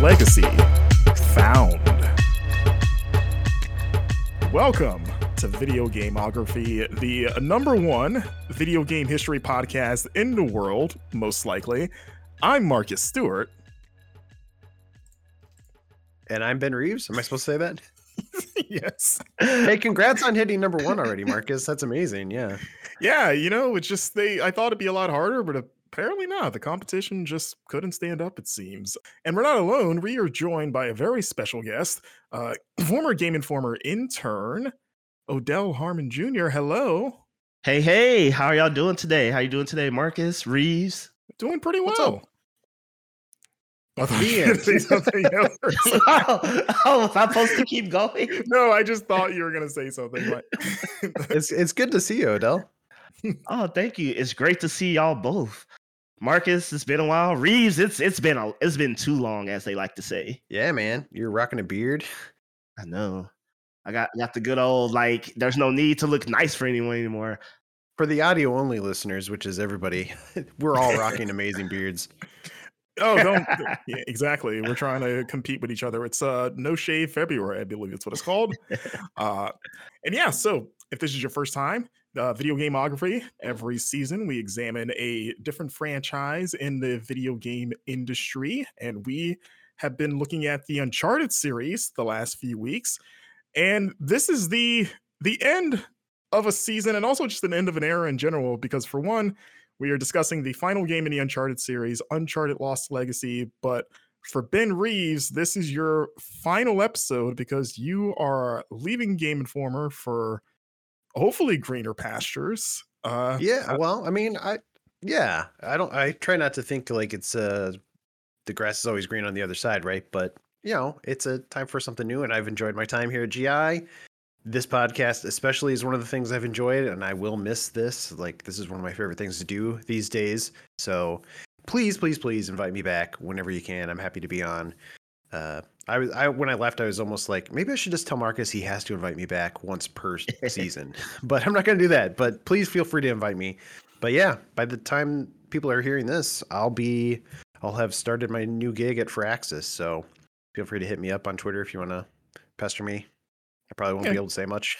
Legacy Found. Welcome to Video Gameography, the number one video game history podcast in the world, most likely. I'm Marcus Stewart. And I'm Ben Reeves. Am I supposed to say that? Yes. Hey, congrats on hitting number one already, Marcus. That's amazing. Yeah. You know, it's just I thought it'd be a lot harder, but apparently not. The competition just couldn't stand up, it seems. And we're not alone. We are joined by a very special guest, former Game Informer intern, Odell Harmon Jr. Hello. Hey. How are y'all doing today? How you doing today, Marcus Reeves? Doing pretty well. What's up? I thought you were going to say something else. Oh, am I supposed to keep going? No, I just thought you were going to say something. Like... it's good to see you, Odell. Oh, thank you. It's great to see y'all both. Marcus, it's been a while. Reeves, it's been too long, as they like to say. Yeah, man, you're rocking a beard. I know. I got the good old, like, there's no need to look nice for anyone anymore. For the audio only listeners, which is everybody, we're all rocking amazing beards. Oh, don't. Yeah, exactly. We're trying to compete with each other. It's No Shave February, I believe that's what it's called. And yeah, so if this is your first time, Video Gameography, every season we examine a different franchise in the video game industry. And we have been looking at the Uncharted series the last few weeks. And this is the end of a season and also just an end of an era in general, because for one, we are discussing the final game in the Uncharted series, Uncharted Lost Legacy. But for Ben Reeves, this is your final episode because you are leaving Game Informer for hopefully greener pastures. I try not to think like it's the grass is always green on the other side, right? But you know, it's a time for something new, and I've enjoyed my time here at GI. This podcast especially is one of the things I've enjoyed, and I will miss this. Like, this is one of my favorite things to do these days. So please invite me back whenever you can. I'm happy to be on. When I left, I was almost like, maybe I should just tell Marcus he has to invite me back once per season, but I'm not going to do that. But please feel free to invite me. But yeah, by the time people are hearing this, I'll have started my new gig at Firaxis. So feel free to hit me up on Twitter if you want to pester me. I probably won't be able to say much.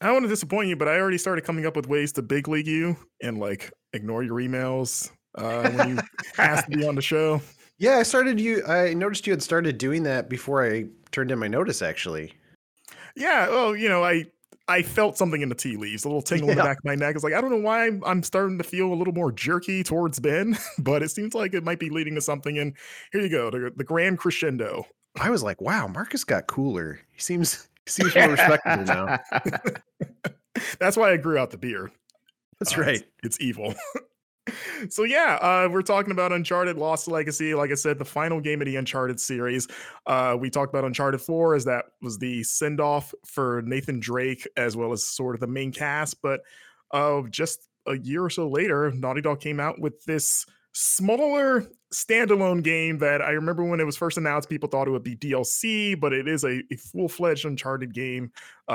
I don't want to disappoint you, but I already started coming up with ways to big league you and like ignore your emails when you ask to be on the show. Yeah, I noticed you had started doing that before I turned in my notice, actually. Yeah. Well, you know, I felt something in the tea leaves, a little tingle in the back of my neck. It's like, I don't know why I'm starting to feel a little more jerky towards Ben, but it seems like it might be leading to something. And here you go, the grand crescendo. I was like, wow, Marcus got cooler. He seems more respectable now. That's why I grew out the beard. That's right. It's evil. So yeah, we're talking about Uncharted Lost Legacy. Like I said, the final game of the Uncharted series. We talked about Uncharted 4 as that was the send-off for Nathan Drake as well as sort of the main cast. But just a year or so later, Naughty Dog came out with this smaller standalone game that I remember when it was first announced, people thought it would be DLC, but it is a full-fledged Uncharted game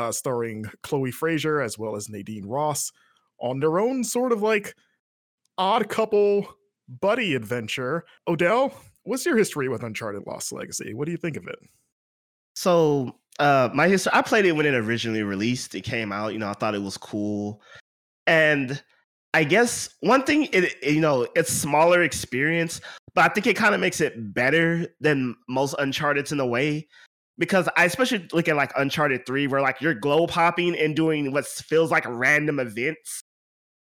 starring Chloe Frazer as well as Nadine Ross on their own sort of like odd couple buddy adventure. Odell, what's your history with Uncharted Lost Legacy? What do you think of it? So my history, I played it when it originally released. It came out, you know, I thought it was cool. And I guess one thing, it's smaller experience, but I think it kind of makes it better than most Uncharted's in a way. Because I especially look at like Uncharted 3, where like you're globe hopping and doing what feels like random events.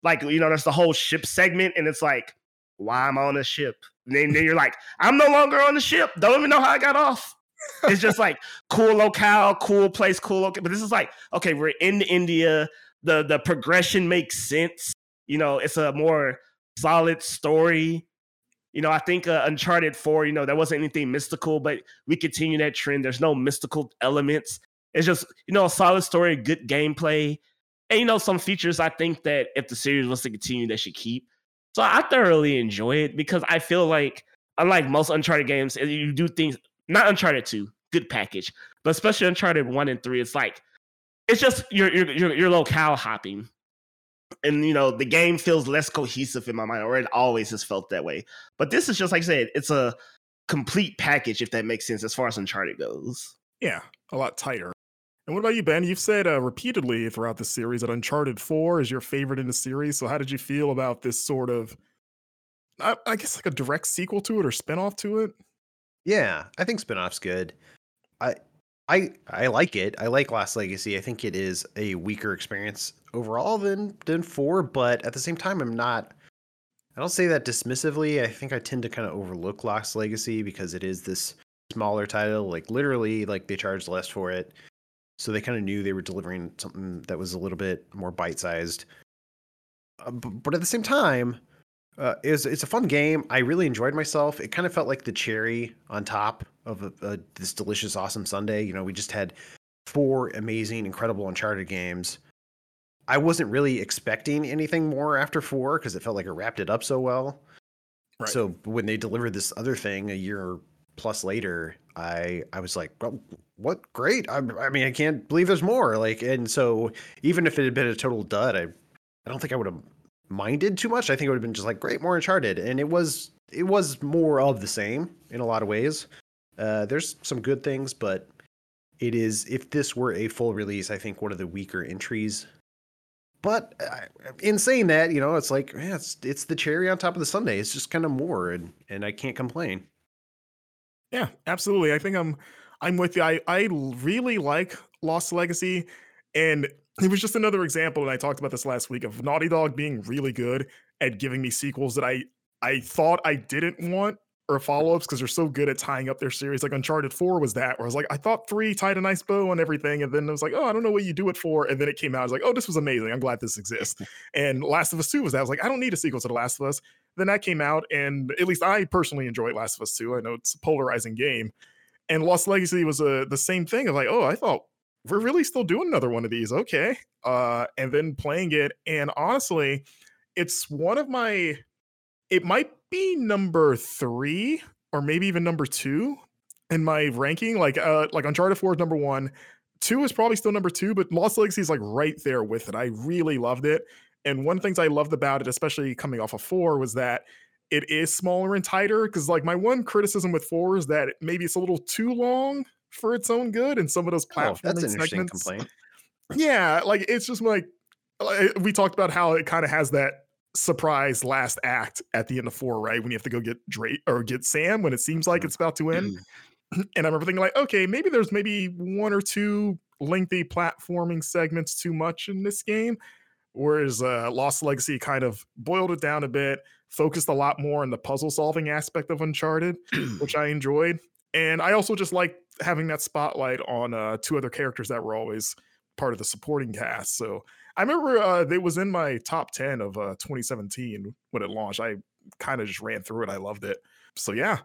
Like, you know, there's the whole ship segment, and it's like, why am I on a ship? And then you're like, I'm no longer on the ship. Don't even know how I got off. It's just like cool locale, cool place, cool locale. But this is like, okay, we're in India. The progression makes sense. You know, it's a more solid story. You know, I think Uncharted 4, you know, there wasn't anything mystical, but we continue that trend. There's no mystical elements. It's just, you know, a solid story, good gameplay. And, you know, some features I think that if the series was to continue, they should keep. So I thoroughly enjoy it because I feel like, unlike most Uncharted games, you do things, not Uncharted 2, good package, but especially Uncharted 1 and 3, it's like, it's just your locale hopping. And, you know, the game feels less cohesive in my mind, or it always has felt that way. But this is just, like I said, it's a complete package, if that makes sense, as far as Uncharted goes. Yeah, a lot tighter. And what about you, Ben? You've said repeatedly throughout the series that Uncharted 4 is your favorite in the series. So how did you feel about this sort of, I guess, like a direct sequel to it or spinoff to it? Yeah, I think spinoff's good. I like it. I like Lost Legacy. I think it is a weaker experience overall than 4, but at the same time, I don't say that dismissively. I think I tend to kind of overlook Lost Legacy because it is this smaller title. Like, literally, like, they charged less for it. So they kind of knew they were delivering something that was a little bit more bite-sized. But at the same time, it's a fun game. I really enjoyed myself. It kind of felt like the cherry on top of this delicious, awesome sundae. You know, we just had 4 amazing, incredible Uncharted games. I wasn't really expecting anything more after 4 because it felt like it wrapped it up so well. Right. So when they delivered this other thing a year plus later, I was like, well, what? Great. I mean, I can't believe there's more. Like, and so even if it had been a total dud, I don't think I would have minded too much. I think it would have been just like, great, more Uncharted. And it was more of the same in a lot of ways. There's some good things, but it is, if this were a full release, I think one of the weaker entries. But in saying that, you know, it's like, yeah, it's the cherry on top of the sundae. It's just kind of more, and I can't complain. Yeah, absolutely. I think I'm with you. I really like Lost Legacy, and it was just another example, and I talked about this last week, of Naughty Dog being really good at giving me sequels that I thought I didn't want, or follow-ups, because they're so good at tying up their series. Like Uncharted 4 was that, where I was like, I thought 3 tied a nice bow on everything, and then I was like, oh, I don't know what you do it for, and then it came out, I was like, oh, this was amazing, I'm glad this exists. And Last of Us 2 was that, I was like, I don't need a sequel to The Last of Us. Then that came out, and at least I personally enjoyed Last of Us 2. I know it's a polarizing game. And Lost Legacy was the same thing of like, oh, I thought we're really still doing another one of these. Okay. And then playing it. And honestly, it's one of my, it might be number 3 or maybe even number 2 in my ranking. Like Uncharted 4 is number 1. 2 is probably still number 2, but Lost Legacy is like right there with it. I really loved it. And one of the things I loved about it, especially coming off of 4, was that it is smaller and tighter, because like my one criticism with 4 is that maybe it's a little too long for its own good, and some of those platforming that's an interesting complaint. Yeah, like it's just like we talked about how it kind of has that surprise last act at the end of 4, right? When you have to go get Drake or get Sam when it seems like it's about to end. And I remember thinking like, okay, maybe there's maybe 1 or 2 lengthy platforming segments too much in this game. Whereas Lost Legacy kind of boiled it down a bit, focused a lot more on the puzzle solving aspect of Uncharted, which I enjoyed. And I also just like having that spotlight on 2 other characters that were always part of the supporting cast. So I remember it was in my top 10 of 2017 when it launched. I kind of just ran through it. I loved it. So yeah.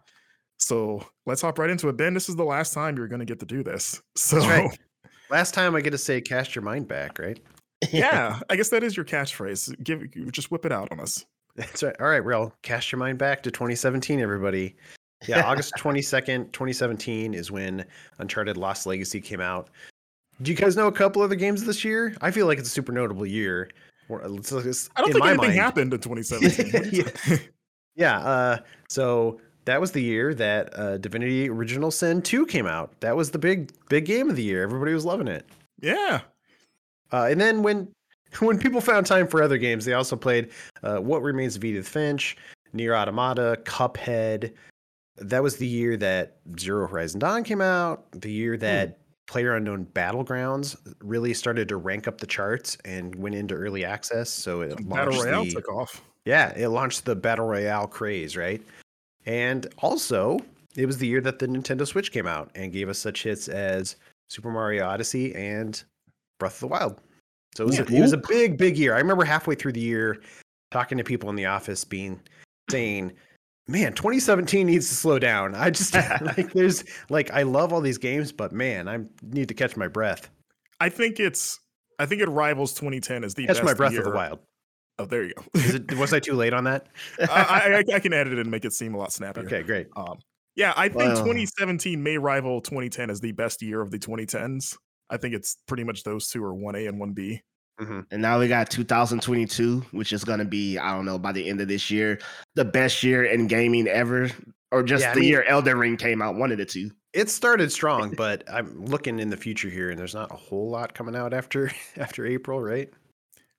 So let's hop right into it. Ben, this is the last time you're going to get to do this. So that's right. Last time I get to say, cast your mind back, right? Yeah, I guess that is your catchphrase. Just whip it out on us. That's right. All right, Real. Cast your mind back to 2017, everybody. Yeah, August 22nd, 2017 is when Uncharted Lost Legacy came out. Do you guys know a couple other games this year? I feel like it's a super notable year. I don't think anything happened in 2017. Yeah. So that was the year that Divinity Original Sin 2 came out. That was the big game of the year. Everybody was loving it. Yeah. And then when people found time for other games, they also played What Remains of Edith Finch, Nier Automata, Cuphead. That was the year that Zero Horizon Dawn came out, the year that PlayerUnknown Battlegrounds really started to rank up the charts and went into early access. So Battle Royale took off. Yeah, it launched the Battle Royale craze, right? And also, it was the year that the Nintendo Switch came out and gave us such hits as Super Mario Odyssey and Breath of the Wild. So it was a big year. I remember halfway through the year talking to people in the office saying, man, 2017 needs to slow down. I just I love all these games, but man, I need to catch my breath. I think it rivals 2010 as the best year. Catch my breath of the wild. Oh, there you go. Was I too late on that? I can edit it and make it seem a lot snappier. Okay, great. Yeah, I think 2017 may rival 2010 as the best year of the 2010s. I think it's pretty much those two are 1A and 1B. Mm-hmm. And now we got 2022, which is going to be, I don't know, by the end of this year, the best year in gaming ever, or just the year Elden Ring came out, one of the two. It started strong, but I'm looking in the future here, and there's not a whole lot coming out after April, right?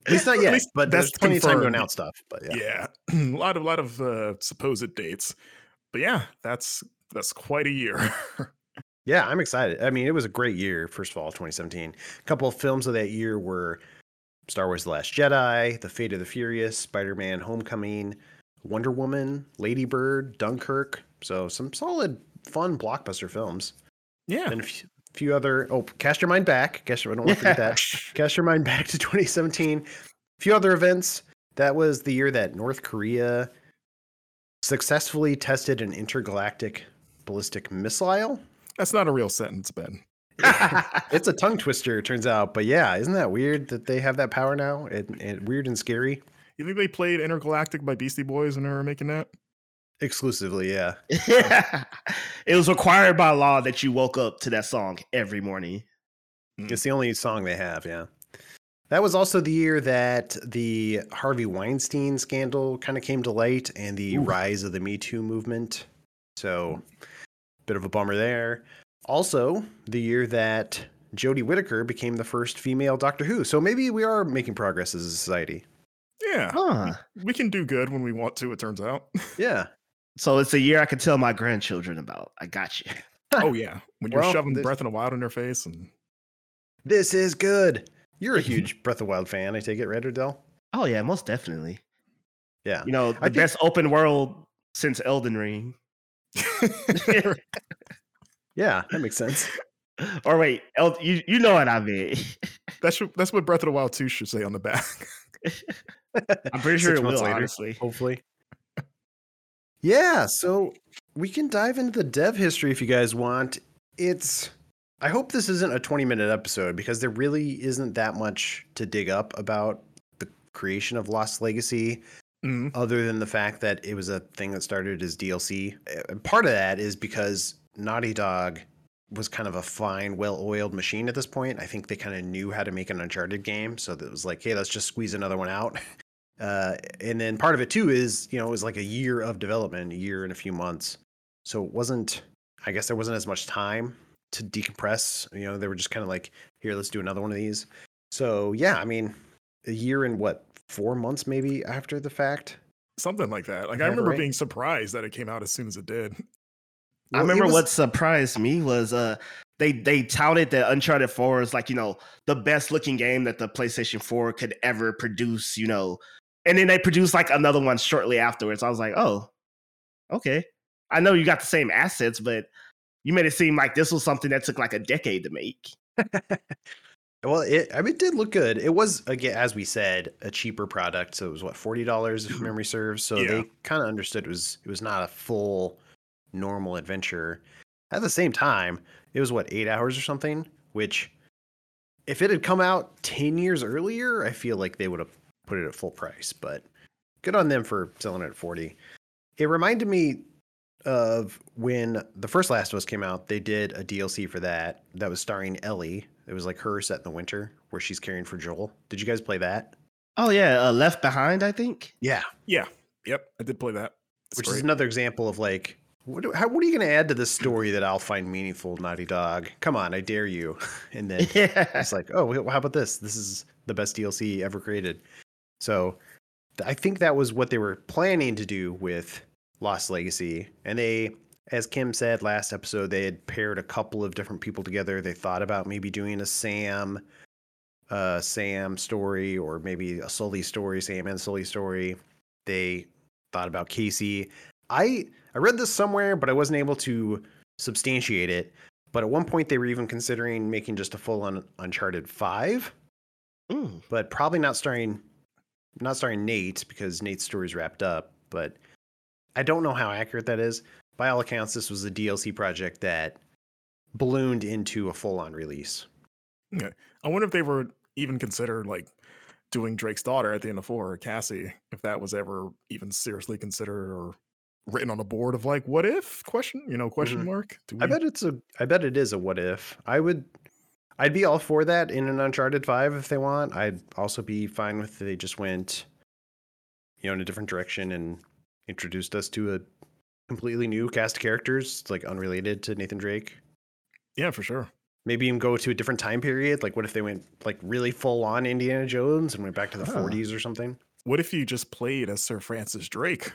At least not yet, but that's plenty of time to announce stuff. But yeah. a lot of supposed dates, but yeah, that's quite a year. Yeah, I'm excited. I mean, it was a great year. First of all, 2017. A couple of films of that year were Star Wars: The Last Jedi, The Fate of the Furious, Spider-Man: Homecoming, Wonder Woman, Lady Bird, Dunkirk. So some solid, fun blockbuster films. Yeah. And a few other. Oh, cast your mind back. I don't want to forget that. Cast your mind back to 2017. A few other events. That was the year that North Korea successfully tested an intergalactic ballistic missile. That's not a real sentence, Ben. It's a tongue twister, it turns out. But yeah, isn't that weird that they have that power now? It's weird and scary. You think they played Intergalactic by Beastie Boys when they were making that? Exclusively, yeah. It was required by law that you woke up to that song every morning. It's the only song they have, yeah. That was also the year that the Harvey Weinstein scandal kind of came to light and the rise of the Me Too movement. So... bit of a bummer there. Also, the year that Jodie Whittaker became the first female Doctor Who. So maybe we are making progress as a society. Yeah. Huh. We can do good when we want to, it turns out. Yeah. So it's a year I can tell my grandchildren about. I got you. Oh, yeah. When you're shoving Breath of the Wild in their face. And this is good. You're a huge Breath of the Wild fan, I take it, right, Odell? Oh, yeah, most definitely. Yeah. You know, the best open world since Elden Ring. Yeah, that makes sense. Or wait, you know what I mean. That's what Breath of the Wild 2 should say on the back. I'm pretty sure it will later, honestly. Hopefully. Yeah, so we can dive into the dev history if you guys want. I hope this isn't a 20-minute episode because there really isn't that much to dig up about the creation of Lost Legacy. Mm-hmm. Other than the fact that it was a thing that started as DLC. And part of that is because Naughty Dog was kind of a fine, well-oiled machine at this point. I think they kind of knew how to make an Uncharted game. So it was like, hey, let's just squeeze another one out. And then part of it, too, is, you know, it was like a year of development, a year and a few months. So it wasn't, I guess there wasn't as much time to decompress. You know, they were just kind of like, here, let's do another one of these. So, yeah, I mean, a year and 4 months maybe after the fact, something like that. Like, I remember being surprised that it came out as soon as it did. Well, I remember what surprised me was they touted that Uncharted 4 is like, you know, the best looking game that the PlayStation 4 could ever produce, you know, and then they produced like another one shortly afterwards. I was like, oh, okay, I know you got the same assets, but you made it seem like this was something that took like a decade to make. Well, it did look good. It was, again, as we said, a cheaper product. So it was, what, $40 if memory serves? So they kind of understood it was not a full normal adventure. At the same time, it was, what, 8 hours or something? Which, if it had come out 10 years earlier, I feel like they would have put it at full price. But good on them for selling it at 40. It reminded me of when the first Last of Us came out, they did a DLC for that was starring Ellie. It was like her set in the winter where she's caring for Joel. Did you guys play that? Oh, yeah. Left Behind, I think. Yeah. Yeah. Yep. I did play that. Which is another example of like, what are you going to add to this story that I'll find meaningful, Naughty Dog? Come on, I dare you. And then it's like, oh, well, how about this? This is the best DLC ever created. So I think that was what they were planning to do with Lost Legacy. And they... as Kim said last episode, they had paired a couple of different people together. They thought about maybe doing a Sam story or maybe a Sully story, Sam and Sully story. They thought about Casey. I read this somewhere, but I wasn't able to substantiate it. But at one point, they were even considering making just a full-on Uncharted 5. Ooh. But probably not starring Nate because Nate's story's wrapped up. But I don't know how accurate that is. By all accounts, this was a DLC project that ballooned into a full-on release. Okay. I wonder if they were even considered like doing Drake's daughter at the end of 4, or Cassie, if that was ever even seriously considered or written on a board of like, what if? Question mark? I bet it is a what if. I'd be all for that in an Uncharted 5 if they want. I'd also be fine with they just went, you know, in a different direction and introduced us to a completely new cast of characters, like unrelated to Nathan Drake. Yeah, for sure. Maybe even go to a different time period. Like, what if they went like really full on Indiana Jones and went back to the 40s or something? What if you just played as Sir Francis Drake?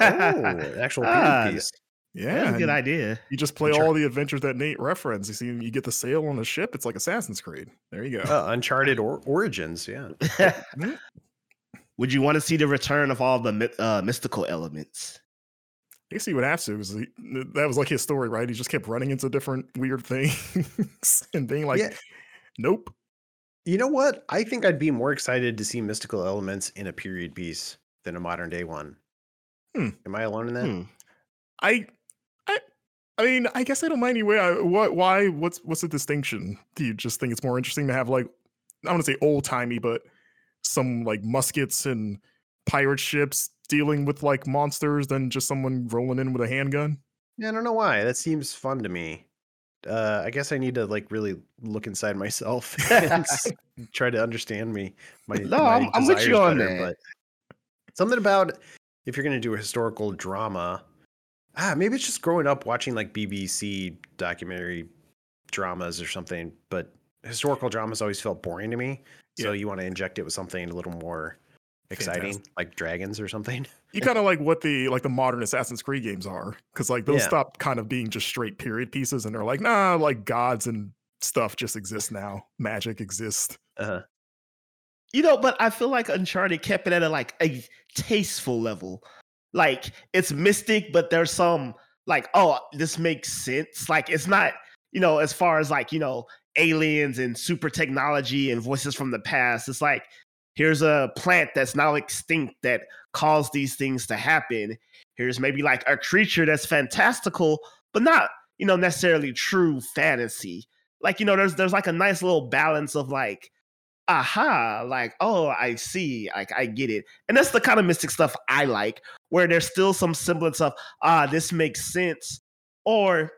Actual piece. Yeah, that's a good idea. You just play all the adventures that Nate referenced. You see, you get the sail on the ship. It's like Assassin's Creed. There you go. Uncharted Origins. Yeah. Would you want to see the return of all the mystical elements? I guess he would have to. Because that was like his story, right? He just kept running into different weird things and being like, nope. You know what? I think I'd be more excited to see mystical elements in a period piece than a modern day one. Am I alone in that? I mean, I guess I don't mind anyway. What's the distinction? Do you just think it's more interesting to have, like, I want to say old timey, but some like muskets and pirate ships dealing with like monsters than just someone rolling in with a handgun? Yeah, I don't know why. That seems fun to me. I guess I need to like really look inside myself and try to understand me. I'm with you on that. But something about if you're going to do a historical drama, maybe it's just growing up watching like BBC documentary dramas or something, but historical dramas always felt boring to me. So you want to inject it with something a little more exciting, like dragons or something. You kind of like what the modern Assassin's Creed games are, because like those stop kind of being just straight period pieces, and they're like, nah, like gods and stuff just exist now. Magic exists. You know, but I feel like Uncharted kept it at a tasteful level. Like, it's mystic, but there's some like, oh, this makes sense. Like, it's not, you know, as far as like, you know, aliens and super technology and voices from the past. It's like, here's a plant that's now extinct that caused these things to happen. Here's maybe like a creature that's fantastical, but not, you know, necessarily true fantasy. Like, you know, there's like a nice little balance of like, aha, like, oh, I see, like, I get it. And that's the kind of mystic stuff I like, where there's still some semblance of, this makes sense. Or,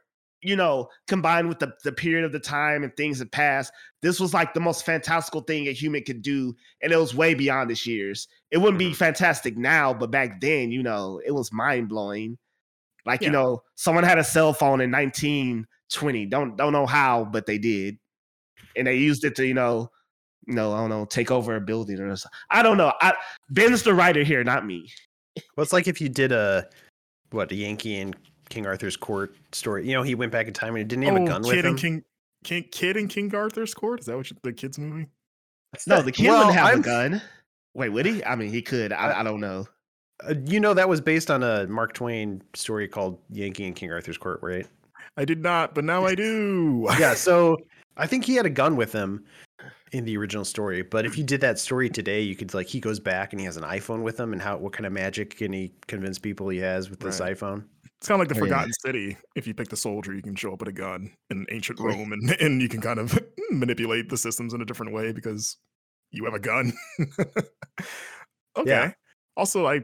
you know, combined with the period of the time and things that passed, this was like the most fantastical thing a human could do. And it was way beyond its years. It wouldn't be fantastic now, but back then, you know, it was mind blowing. Like, you know, someone had a cell phone in 1920. Don't know how, but they did. And they used it to, take over a building or something. I don't know. Ben's the writer here, not me. Well, it's like if you did a Yankee and King Arthur's court story. You know, he went back in time and didn't have a gun with him. Kid and King Arthur's court? Is that what the kid's movie? No, the kid wouldn't have a gun. Wait, would he? I mean, he could. I don't know. You know, that was based on a Mark Twain story called Yankee and King Arthur's Court, right? I did not, but now I do. Yeah, so I think he had a gun with him in the original story, but if you did that story today, you could, like, he goes back and he has an iPhone with him, and what kind of magic can he convince people he has with this iPhone? It's kind of like the Forgotten City. If you pick the soldier, you can show up with a gun in ancient Rome, and you can kind of manipulate the systems in a different way because you have a gun. Also, I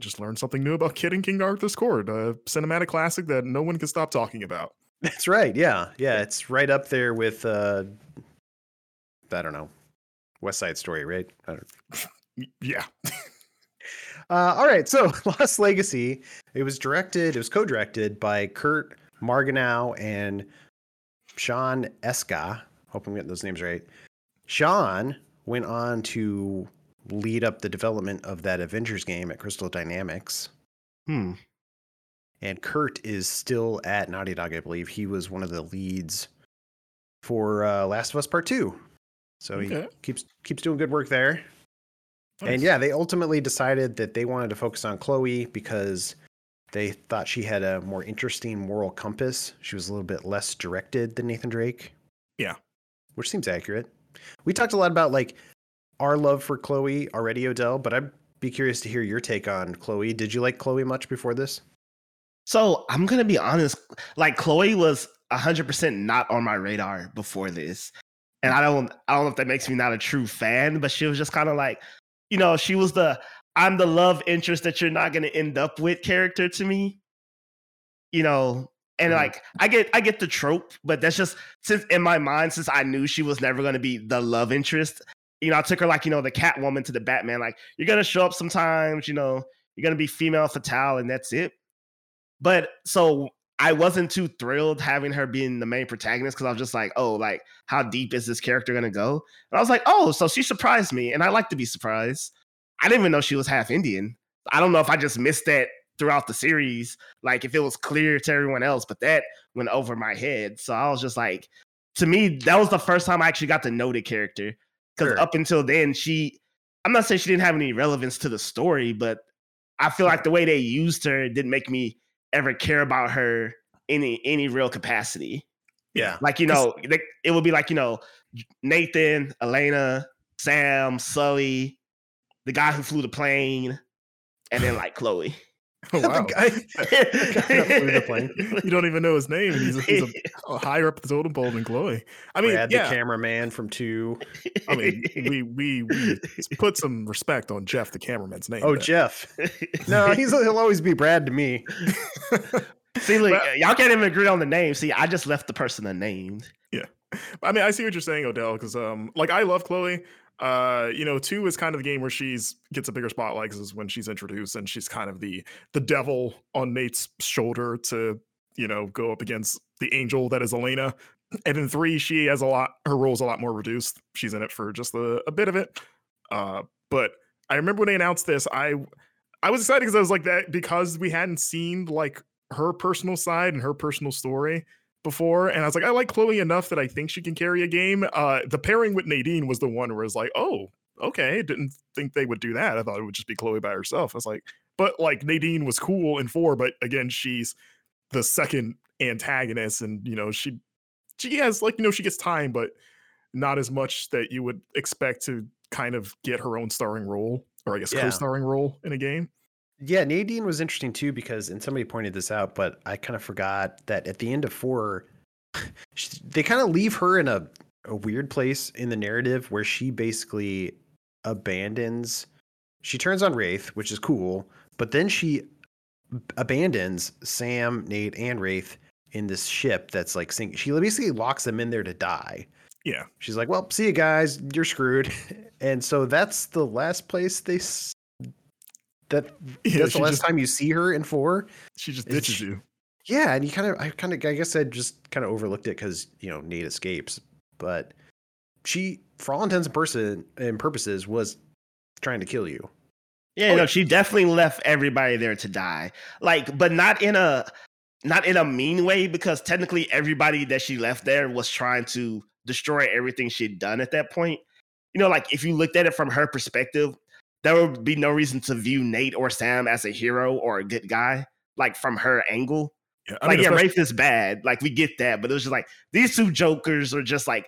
just learned something new about Kid and King Arthur's Court, a cinematic classic that no one can stop talking about. That's right. Yeah. Yeah. It's right up there with, I don't know, West Side Story, right? Yeah. All right. So Lost Legacy, it was co-directed by Kurt Margenau and Sean Esca. Hope I'm getting those names right. Sean went on to lead up the development of that Avengers game at Crystal Dynamics. And Kurt is still at Naughty Dog, I believe. He was one of the leads for Last of Us Part Two. So he keeps doing good work there. Nice. And yeah, they ultimately decided that they wanted to focus on Chloe because they thought she had a more interesting moral compass. She was a little bit less directed than Nathan Drake. Yeah. Which seems accurate. We talked a lot about like our love for Chloe already, Odell, but I'd be curious to hear your take on Chloe. Did you like Chloe much before this? So I'm going to be honest, like Chloe was 100% not on my radar before this. And I don't know if that makes me not a true fan, but she was just kind of like, you know, she was I'm the love interest that you're not going to end up with character to me, you know? And like, I get the trope, but that's just since in my mind, since I knew she was never going to be the love interest, you know, I took her like, you know, the Catwoman to the Batman, like you're going to show up sometimes, you know, you're going to be female fatale and that's it. But so I wasn't too thrilled having her being the main protagonist, because I was just like, oh, like, how deep is this character going to go? And I was like, oh, so she surprised me. And I like to be surprised. I didn't even know she was half Indian. I don't know if I just missed that throughout the series, like if it was clear to everyone else, but that went over my head. So I was just like, to me, that was the first time I actually got to know the character. Because Up until then, I'm not saying she didn't have any relevance to the story, but I feel like the way they used her didn't make me ever care about her in any real capacity. Yeah. Like, you know, it would be like, you know, Nathan, Elena, Sam, Sully, the guy who flew the plane, and then like Chloe. Oh, wow. The guy flew the plane. You don't even know his name. And he's higher up the totem pole than Chloe. I mean, Brad, the cameraman from 2. I mean, we put some respect on Jeff, the cameraman's name. Oh, there. Jeff. No, he'll always be Brad to me. See, look, y'all can't even agree on the name. See, I just left the person unnamed. Yeah. I mean, I see what you're saying, Odell, because like, I love Chloe. You know, 2 is kind of the game where she's gets a bigger spotlight, because when she's introduced and she's kind of the devil on Nate's shoulder to, you know, go up against the angel that is Elena. And in 3, she has her role's a lot more reduced. She's in it for just a bit of it. But I remember when they announced this, I was excited because I was like that, because we hadn't seen like her personal side and her personal story before, and I was like, I like Chloe enough that I think she can carry a game. The pairing with Nadine was the one where it's like, oh, okay, didn't think they would do that. I thought it would just be Chloe by herself. I was like, but like Nadine was cool in 4, but again, she's the second antagonist, and you know, she has like, you know, she gets time, but not as much that you would expect to kind of get her own starring role, or I guess co-starring role in a game. Yeah, Nadine was interesting too, because, and somebody pointed this out, but I kind of forgot that at the end of 4, they kind of leave her in a weird place in the narrative where she basically abandons. She turns on Wraith, which is cool, but then she abandons Sam, Nate, and Wraith in this ship that's like sinking. She basically locks them in there to die. Yeah. She's like, well, see you guys, you're screwed. And so that's the last place they that's the last time you see her in 4. She just ditches you. Yeah, and I guess I just kind of overlooked it because, you know, Nate escapes, but she, for all intents and purposes, was trying to kill you. Yeah, no, she definitely left everybody there to die. Like, but not in a mean way, because technically everybody that she left there was trying to destroy everything she'd done at that point. You know, like if you looked at it from her perspective, there would be no reason to view Nate or Sam as a hero or a good guy, like from her angle. Yeah, I mean, Wraith is bad. Like, we get that. But it was just like, these 2 jokers are just like,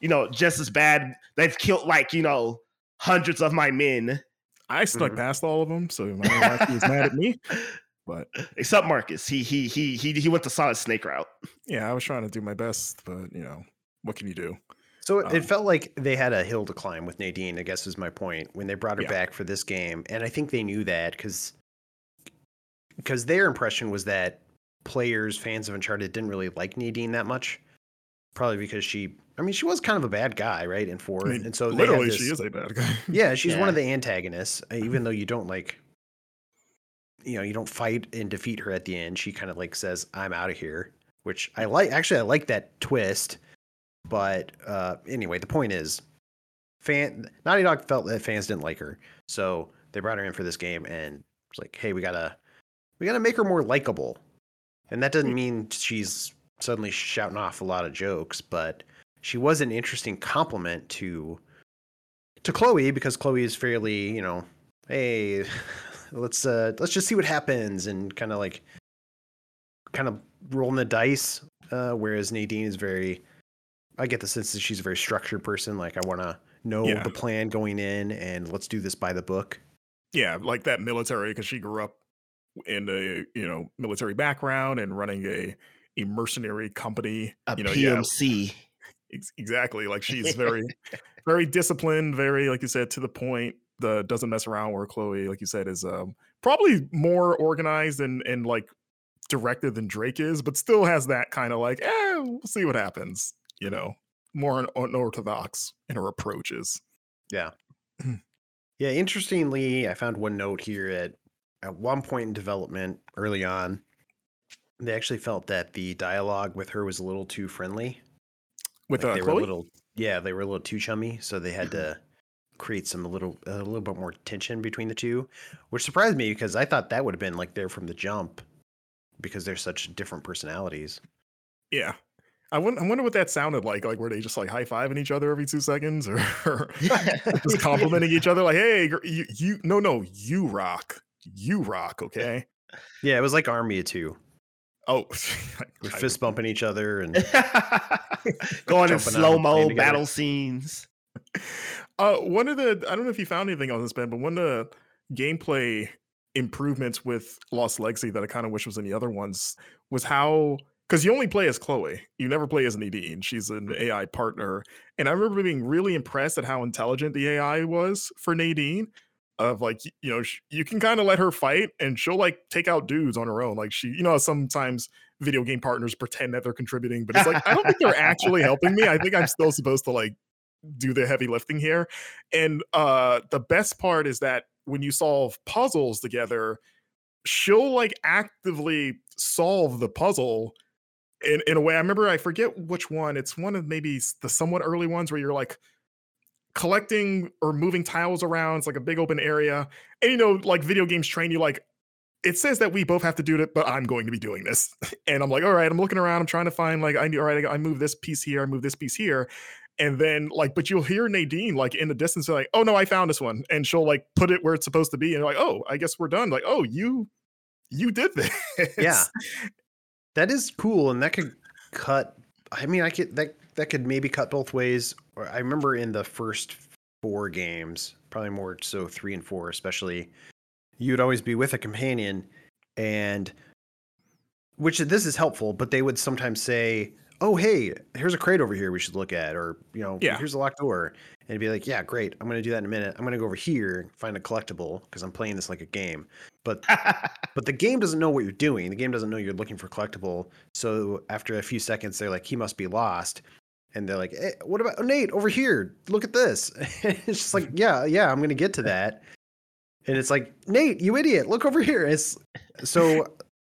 you know, just as bad. They've killed, like, you know, hundreds of my men. I snuck past all of them, so my wife was mad at me. But except Marcus. He went the solid snake route. Yeah, I was trying to do my best, but, you know, what can you do? So it felt like they had a hill to climb with Nadine, I guess is my point, when they brought her back for this game. And I think they knew that because their impression was that players, fans of Uncharted, didn't really like Nadine that much. Probably because she was kind of a bad guy, right, in 4. I mean, and so literally she is a bad guy. Yeah, she's one of the antagonists, even though you don't like, you know, you don't fight and defeat her at the end. She kind of like says, I'm out of here, which I like. Actually, I like that twist. But anyway, the point is, Naughty Dog felt that fans didn't like her, so they brought her in for this game, and it's like, hey, we gotta make her more likable, and that doesn't mean she's suddenly shouting off a lot of jokes, but she was an interesting compliment to Chloe, because Chloe is fairly, you know, hey, let's just see what happens, and kind of rolling the dice, whereas Nadine is very. I get the sense that she's a very structured person. Like, I want to know the plan going in, and let's do this by the book. Yeah, like that military, because she grew up in a, you know, military background and running a mercenary company. PMC. Yeah, exactly. Like, she's very, very disciplined, very, like you said, to the point. The doesn't mess around, where Chloe, like you said, is probably more organized and like directed than Drake is, but still has that kind of like, we'll see what happens. You know, more unorthodox in her approaches. Yeah. Yeah. Interestingly, I found one note here at one point in development early on, They actually felt that the dialogue with her was a little too friendly. With like Chloe? They were a little too chummy, so they had to create some a little bit more tension between the two, which surprised me because I thought that would have been like there from the jump because they're such different personalities. Yeah. I wonder what that sounded like. Like, were they just like high-fiving each other every 2 seconds or just complimenting each other? Like, hey, you rock. Okay. Yeah. It was like Army of Two. Oh, we're fist bumping each other and going in slow-mo battle scenes. One of the, I don't know if you found anything on this, Ben, but one of the gameplay improvements with Lost Legacy that I kind of wish was in the other ones was how, because you only play as Chloe. You never play as Nadine. She's an AI partner. And I remember being really impressed at how intelligent the AI was for Nadine. Of like, you know, you can kind of let her fight and she'll like take out dudes on her own. Like she, you know, sometimes video game partners pretend that they're contributing, but it's like, I don't think they're actually helping me. I think I'm still supposed to like do the heavy lifting here. And the best part is that when you solve puzzles together, she'll like actively solve the puzzle. In a way, I remember, I forget which one. It's one of maybe the somewhat early ones where you're like collecting or moving tiles around. It's like a big open area. And, you know, like video games train you like, it says that we both have to do it, but I'm going to be doing this. And I'm like, all right, I'm looking around. I'm trying to find like, I move this piece here. I move this piece here. And then like, but you'll hear Nadine like in the distance, like, oh, no, I found this one. And she'll like put it where it's supposed to be. And like, oh, I guess we're done. Like, oh, you did this. Yeah. That is cool, and that could cut. I mean, I could that could maybe cut both ways. Or I remember in the first four games, probably more so 3 and 4, especially, you would always be with a companion, and which this is helpful. But they would sometimes say, "Oh, hey, here's a crate over here we should look at," or you know, here's a locked door, and it'd be like, "Yeah, great, I'm gonna do that in a minute. I'm gonna go over here and find a collectible because I'm playing this like a game." But but the game doesn't know what you're doing. The game doesn't know you're looking for collectible. So after a few seconds, they're like, "He must be lost," and they're like, hey, "What about Nate over here? Look at this." It's just like, yeah, I'm gonna get to that, and it's like, Nate, you idiot, look over here. It's so.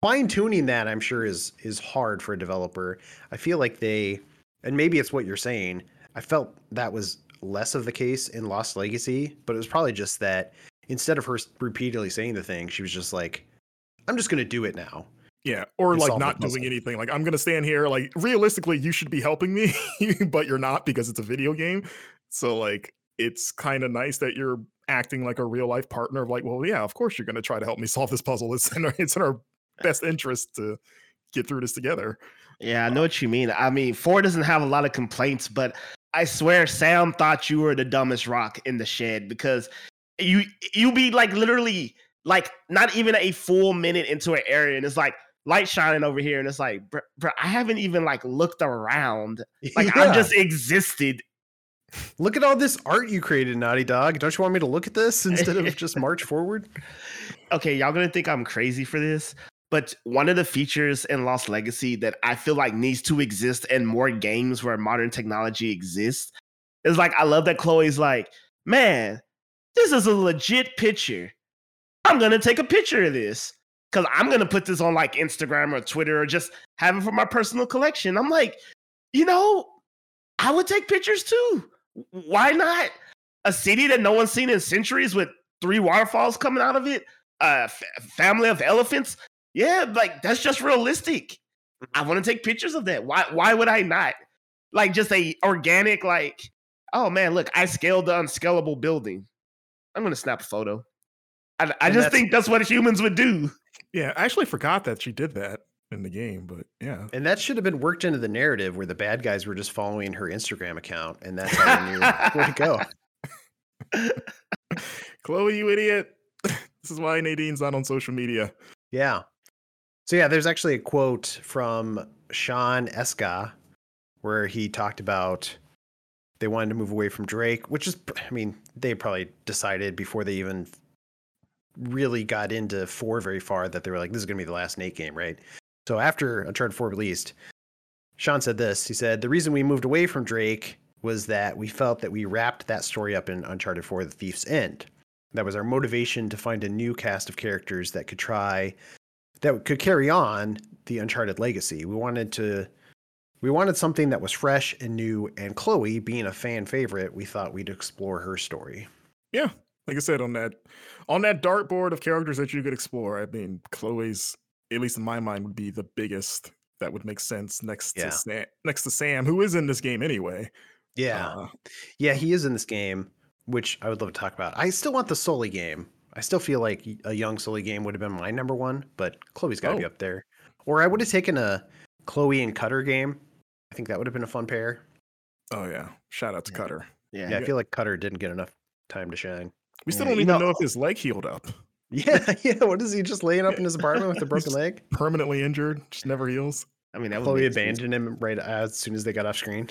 Fine-tuning that, I'm sure, is hard for a developer. I feel like they, and maybe it's what you're saying, I felt that was less of the case in Lost Legacy, but it was probably just that instead of her repeatedly saying the thing, she was just like, I'm just going to do it now. Yeah, or like not doing anything. Like, I'm going to stand here. Like, realistically, you should be helping me, but you're not because it's a video game. So, like, it's kind of nice that you're acting like a real-life partner of like, well, yeah, of course you're going to try to help me solve this puzzle. It's in our best interest to get through this together. Yeah, I know what you mean. I mean, 4 doesn't have a lot of complaints, but I swear Sam thought you were the dumbest rock in the shed because you be like literally like not even a full minute into an area and it's like light shining over here and it's like bro, I haven't even like looked around. Like I just existed. Look at all this art you created, Naughty Dog. Don't you want me to look at this instead of just march forward? Okay, y'all gonna think I'm crazy for this. But one of the features in Lost Legacy that I feel like needs to exist in more games where modern technology exists is like, I love that Chloe's like, man, this is a legit picture. I'm going to take a picture of this because I'm going to put this on like Instagram or Twitter or just have it for my personal collection. I'm like, you know, I would take pictures too. Why not? A city that no one's seen in centuries with 3 waterfalls coming out of it, a family of elephants. Yeah, like that's just realistic. I want to take pictures of that. Why would I not? Like just a organic, like, oh man, look, I scaled the unscalable building. I'm gonna snap a photo. I just think that's what humans would do. Yeah, I actually forgot that she did that in the game, but yeah. And that should have been worked into the narrative where the bad guys were just following her Instagram account, and that's how I knew where to go. Chloe, you idiot. This is why Nadine's not on social media. Yeah. So yeah, there's actually a quote from Sean Esca where he talked about they wanted to move away from Drake, which is, I mean, they probably decided before they even really got into 4 very far that they were like, this is going to be the last Nate game, right? So after Uncharted 4 released, Sean said this. He said, the reason we moved away from Drake was that we felt that we wrapped that story up in Uncharted 4, The Thief's End. That was our motivation to find a new cast of characters that could try... that could carry on the Uncharted legacy. We wanted something that was fresh and new, and Chloe being a fan favorite, we thought we'd explore her story. Yeah. Like I said, on that dartboard of characters that you could explore, I mean, Chloe's, at least in my mind, would be the biggest that would make sense next to Sam, who is in this game anyway. Yeah. Yeah, he is in this game, which I would love to talk about. I still want the Sully game. I still feel like a young Sully game would have been my number one, but Chloe's got to be up there. Or I would have taken a Chloe and Cutter game. I think that would have been a fun pair. Oh, yeah. Shout out to Cutter. Yeah, I feel like Cutter didn't get enough time to shine. We still don't even know if his leg healed up. Yeah. What is he, just laying up in his apartment with a broken leg? Permanently injured, just never heals. I mean, Chloe abandoned him right as soon as they got off screen.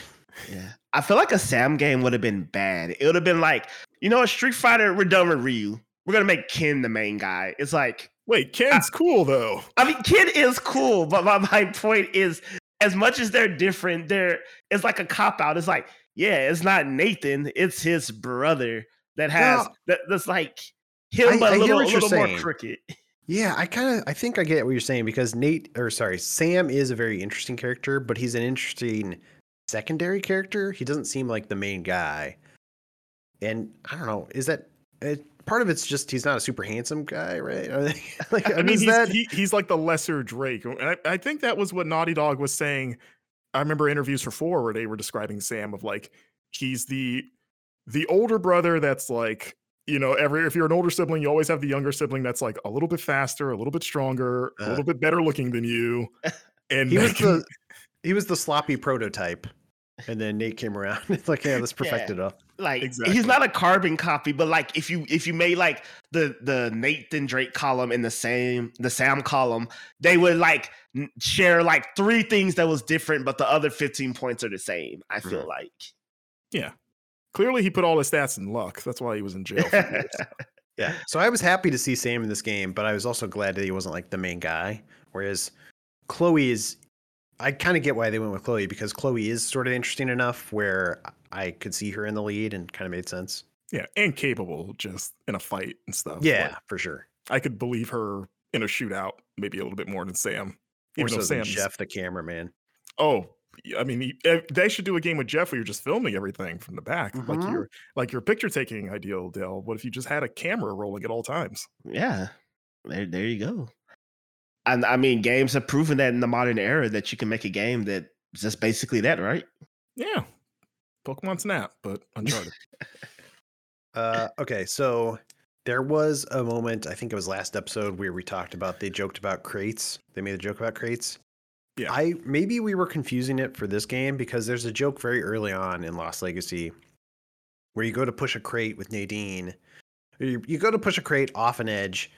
Yeah. I feel like a Sam game would have been bad. It would have been like, you know, a Street Fighter, we're done with Ryu. We're going to make Ken the main guy. It's like, wait, Ken's cool, though. I mean, Ken is cool, but my point is, as much as they're different, it's like a cop-out. It's like, yeah, it's not Nathan. It's his brother that has, that's like him, but a little more crooked. Yeah, I think I get what you're saying, because Sam is a very interesting character, but he's an interesting secondary character. He doesn't seem like the main guy. And I don't know, is that part of it's just he's not a super handsome guy, right? Like, I mean, he's like the lesser Drake. And I think that was what Naughty Dog was saying. I remember interviews for 4 where they were describing Sam of like, he's the older brother that's like, you know, if you're an older sibling, you always have the younger sibling that's like a little bit faster, a little bit stronger, a little bit better looking than you. And he was the sloppy prototype. And then Nate came around. It's like, yeah, let's perfect it up. Like, exactly. He's not a carbon copy, but like if you made like the Nathan Drake column and the Sam column, they would like share like 3 things that was different, but the other 15 points are the same. I feel like, yeah, clearly he put all his stats in luck. That's why he was in jail for years. Yeah. So I was happy to see Sam in this game, but I was also glad that he wasn't like the main guy. Whereas Chloe is. I kind of get why they went with Chloe, because Chloe is sort of interesting enough where I could see her in the lead and kind of made sense. Yeah, and capable just in a fight and stuff. Yeah, like, for sure. I could believe her in a shootout maybe a little bit more than Sam. Even though Sam's Jeff, the cameraman. Oh, I mean, they should do a game with Jeff where you're just filming everything from the back, like your picture taking idea, Odell. What if you just had a camera rolling at all times? Yeah, there you go. And I mean, games have proven that in the modern era that you can make a game that's just basically that, right? Yeah. Pokemon Snap, but Uncharted. Okay, so there was a moment, I think it was last episode, where we talked about, they joked about crates. They made a joke about crates. Yeah. Maybe we were confusing it for this game, because there's a joke very early on in Lost Legacy where you go to push a crate with Nadine. You go to push a crate off an edge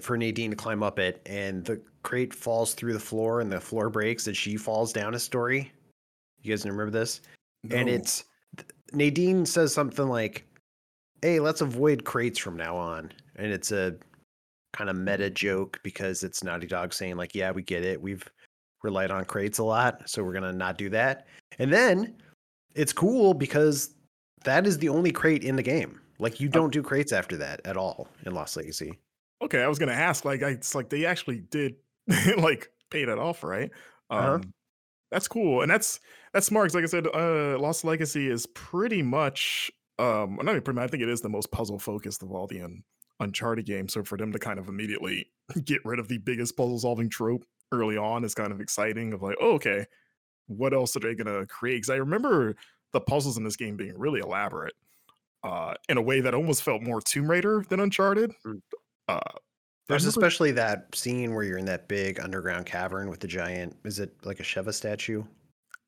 for Nadine to climb up it, and the crate falls through the floor and the floor breaks and she falls down a story. You guys remember this? No. And it's Nadine says something like, hey, let's avoid crates from now on. And it's a kind of meta joke, because it's Naughty Dog saying like, yeah, we get it. We've relied on crates a lot, so we're going to not do that. And then it's cool because that is the only crate in the game. Like, you don't do crates after that at all in Lost Legacy. Okay, I was gonna ask. Like, it's like they actually did, like, pay that off, right? That's cool, and that's smart. Cause like I said, Lost Legacy is pretty much, I think it is the most puzzle focused of all the Uncharted games. So for them to kind of immediately get rid of the biggest puzzle solving trope early on is kind of exciting. Of like, oh, okay, what else are they gonna create? Because I remember the puzzles in this game being really elaborate, in a way that almost felt more Tomb Raider than Uncharted. There's especially that scene where you're in that big underground cavern with the giant, is it like a Sheva statue?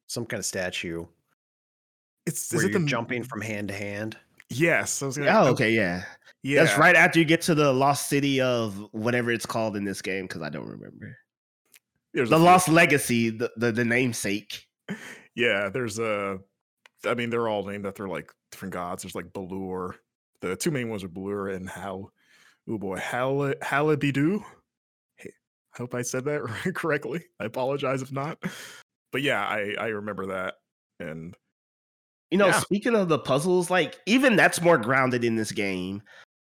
Some kind of statue. You're jumping from hand to hand. Yes. Yeah. That's right after you get to the lost city of whatever it's called in this game, because I don't remember. There's the Lost Legacy, the namesake. Yeah, they're all named after like different gods. There's like Belur. The two main ones are Belur and Hal. Oh boy, Halibidoo. Hey, I hope I said that correctly. I apologize if not. But yeah, I remember that. And speaking of the puzzles, like, even that's more grounded in this game.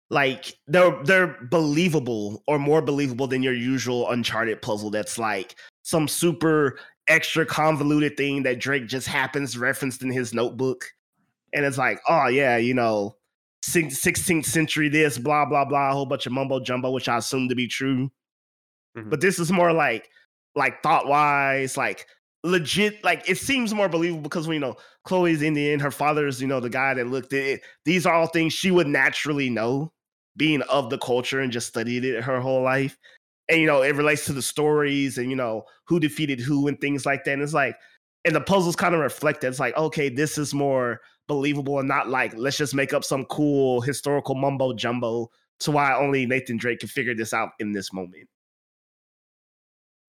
like they're believable or more believable than your usual Uncharted puzzle that's like some super extra convoluted thing that Drake just happens referenced in his notebook. And it's like, oh yeah, you know, 16th century this, blah, blah, blah, a whole bunch of mumbo jumbo, which I assume to be true. Mm-hmm. But this is more like thought-wise, like legit, like it seems more believable because, you know, Chloe's Indian, her father's, you know, the guy that looked at it. These are all things she would naturally know, being of the culture and just studied it her whole life. And, you know, it relates to the stories and, you know, who defeated who and things like that. And it's like, and the puzzles kind of reflect that. It's like, okay, this is more believable and not like, let's just make up some cool historical mumbo jumbo to why only Nathan Drake can figure this out in this moment.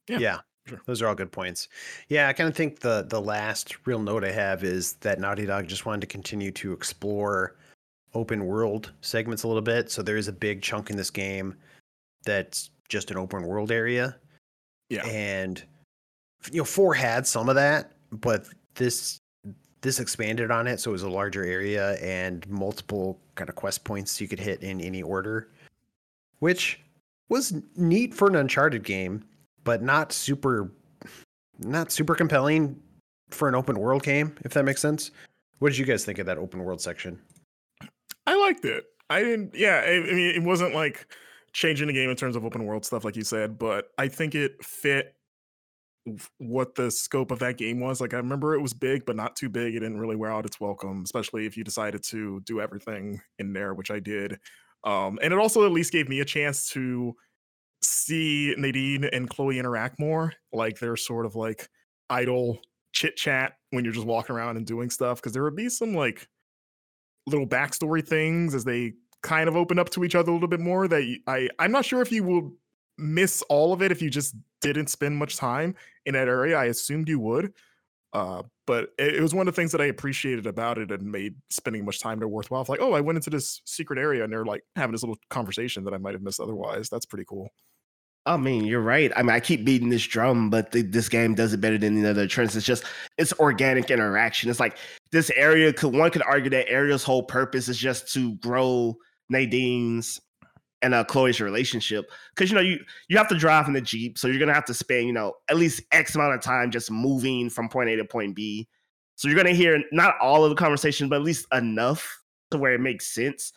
Yeah. Sure. Those are all good points. Yeah, I kind of think the last real note I have is that Naughty Dog just wanted to continue to explore open world segments a little bit. So there is a big chunk in this game that's just an open world area. Yeah. And, you know, 4 had some of that, but this expanded on it. So it was a larger area and multiple kind of quest points you could hit in any order, which was neat for an Uncharted game, but not super compelling for an open world game, if that makes sense. What did you guys think of that open world section? I liked it. I mean, it wasn't like changing the game in terms of open world stuff, like you said, but I think it fit what the scope of that game was. Like, I remember it was big, but not too big. It didn't really wear out its welcome, especially if you decided to do everything in there, which I did. And it also at least gave me a chance to see Nadine and Chloe interact more. Like, they're sort of like idle chit chat when you're just walking around and doing stuff, because there would be some like little backstory things as they kind of opened up to each other a little bit more that I'm not sure if you will miss all of it if you just didn't spend much time in that area. I assumed you would, but it was one of the things that I appreciated about it and made spending much time there worthwhile. It's like, oh, I went into this secret area and they're like having this little conversation that I might have missed otherwise. That's pretty cool. I mean, you're right. I mean, I keep beating this drum, but this game does it better than the other trends. It's just, it's organic interaction. It's like this area one could argue that area's whole purpose is just to grow Nadine's and Chloe's relationship, because, you know, you have to drive in the Jeep, so you're gonna have to spend, you know, at least X amount of time just moving from point A to point B. So you're gonna hear not all of the conversation, but at least enough to where it makes sense.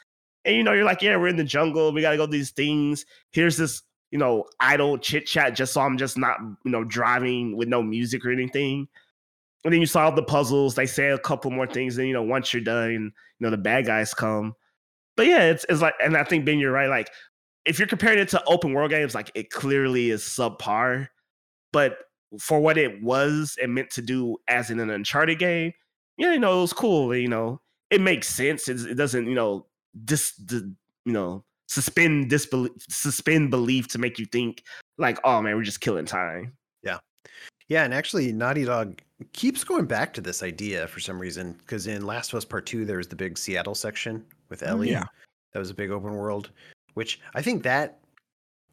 And, you know, you're like, yeah, we're in the jungle, we gotta go do these things. Here's this, you know, idle chit chat, just so I'm just not, you know, driving with no music or anything. And then you solve the puzzles. They say a couple more things, and, you know, once you're done, you know, the bad guys come. But yeah, it's like, and I think, Ben, you're right. Like, if you're comparing it to open world games, like, it clearly is subpar. But for what it was and meant to do as in an Uncharted game, yeah, you know, it was cool. You know, it makes sense. It doesn't, you know, suspend belief to make you think like, oh man, we're just killing time. Yeah. Yeah, and actually Naughty Dog keeps going back to this idea for some reason, because in Last of Us Part Two, there was the big Seattle section with Ellie. Yeah. That was a big open world, which I think that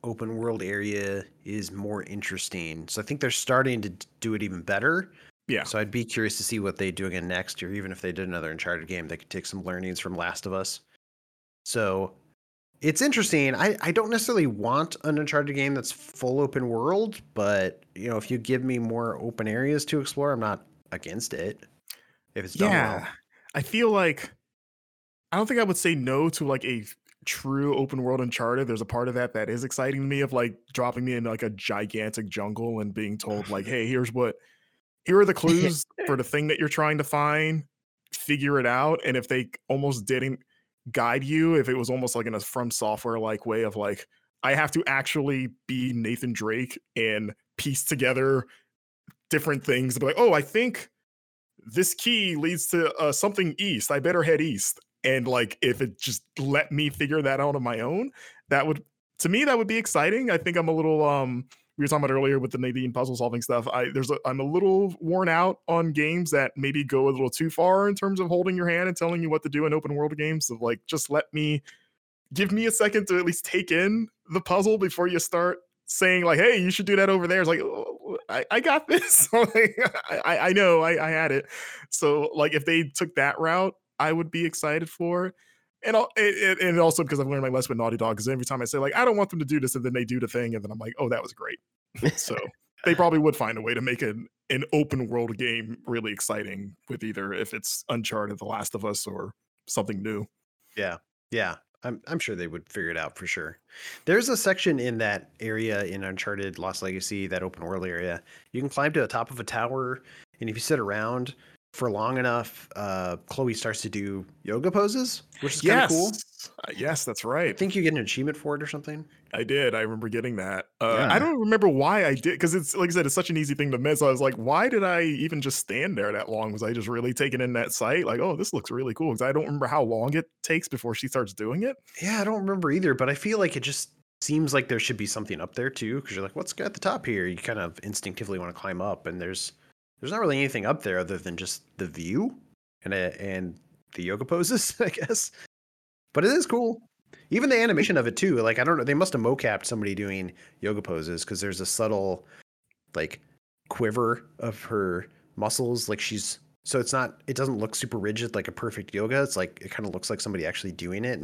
open world area is more interesting. So I think they're starting to do it even better. Yeah. So I'd be curious to see what they do again next year, even if they did another Uncharted game, they could take some learnings from Last of Us. So it's interesting. I don't necessarily want an Uncharted game that's full open world, but, you know, if you give me more open areas to explore, I'm not against it. If it's done well. I feel like, I don't think I would say no to like a true open world Uncharted. There's a part of that is exciting to me, of like dropping me in like a gigantic jungle and being told like, hey, here are the clues for the thing that you're trying to find, figure it out. And if they almost didn't guide you, if it was almost like in a From Software like way of like, I have to actually be Nathan Drake and piece together different things and be like, oh, I think this key leads to something east, I better head east. And like, if it just let me figure that out on my own, that would be exciting. I think I'm a little, we were talking about earlier with the Nadine puzzle solving stuff. I'm a little worn out on games that maybe go a little too far in terms of holding your hand and telling you what to do in open world games. So like, just give me a second to at least take in the puzzle before you start saying like, hey, you should do that over there. It's like, oh, I got this. Like, I know I had it. So like, if they took that route, I would be excited for. And also because I've learned my lesson with Naughty Dog, because every time I say, like, I don't want them to do this, and then they do the thing, and then I'm like, oh, that was great. So they probably would find a way to make an open world game really exciting with either, if it's Uncharted, The Last of Us, or something new. Yeah. I'm sure they would figure it out for sure. There's a section in that area in Uncharted Lost Legacy, that open world area. You can climb to the top of a tower, and if you sit around for long enough, Chloe starts to do yoga poses, which is kind of cool. Yes, that's right. I think you get an achievement for it or something. I did. I remember getting that. I don't remember why I did, because it's, like I said, it's such an easy thing to miss. I was like, why did I even just stand there that long? Was I just really taken in that sight? Like, oh, this looks really cool. Because I don't remember how long it takes before she starts doing it. Yeah, I don't remember either, but I feel like it just seems like there should be something up there too, because you're like, what's at the top here? You kind of instinctively want to climb up, and there's not really anything up there other than just the view and the yoga poses, I guess. But it is cool. Even the animation of it too. Like, I don't know, they must have mocapped somebody doing yoga poses, because there's a subtle, like, quiver of her muscles. Like, she's, so it's not, it doesn't look super rigid like a perfect yoga. It's like, it kind of looks like somebody actually doing it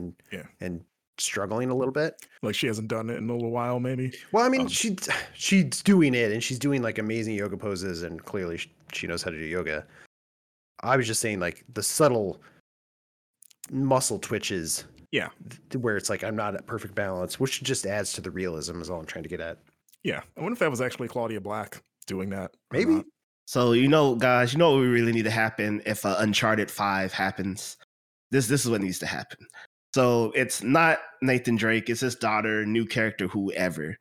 and struggling a little bit. Like, she hasn't done it in a little while, maybe. Well, I mean, she's doing it, and she's doing like amazing yoga poses, and clearly she knows how to do yoga. I was just saying, like, the subtle muscle twitches. Yeah. Where it's like, I'm not at perfect balance, which just adds to the realism is all I'm trying to get at. Yeah. I wonder if that was actually Claudia Black doing that. Maybe. So, guys, what we really need to happen if Uncharted 5 happens? This is what needs to happen. So it's not Nathan Drake, it's his daughter, new character, whoever.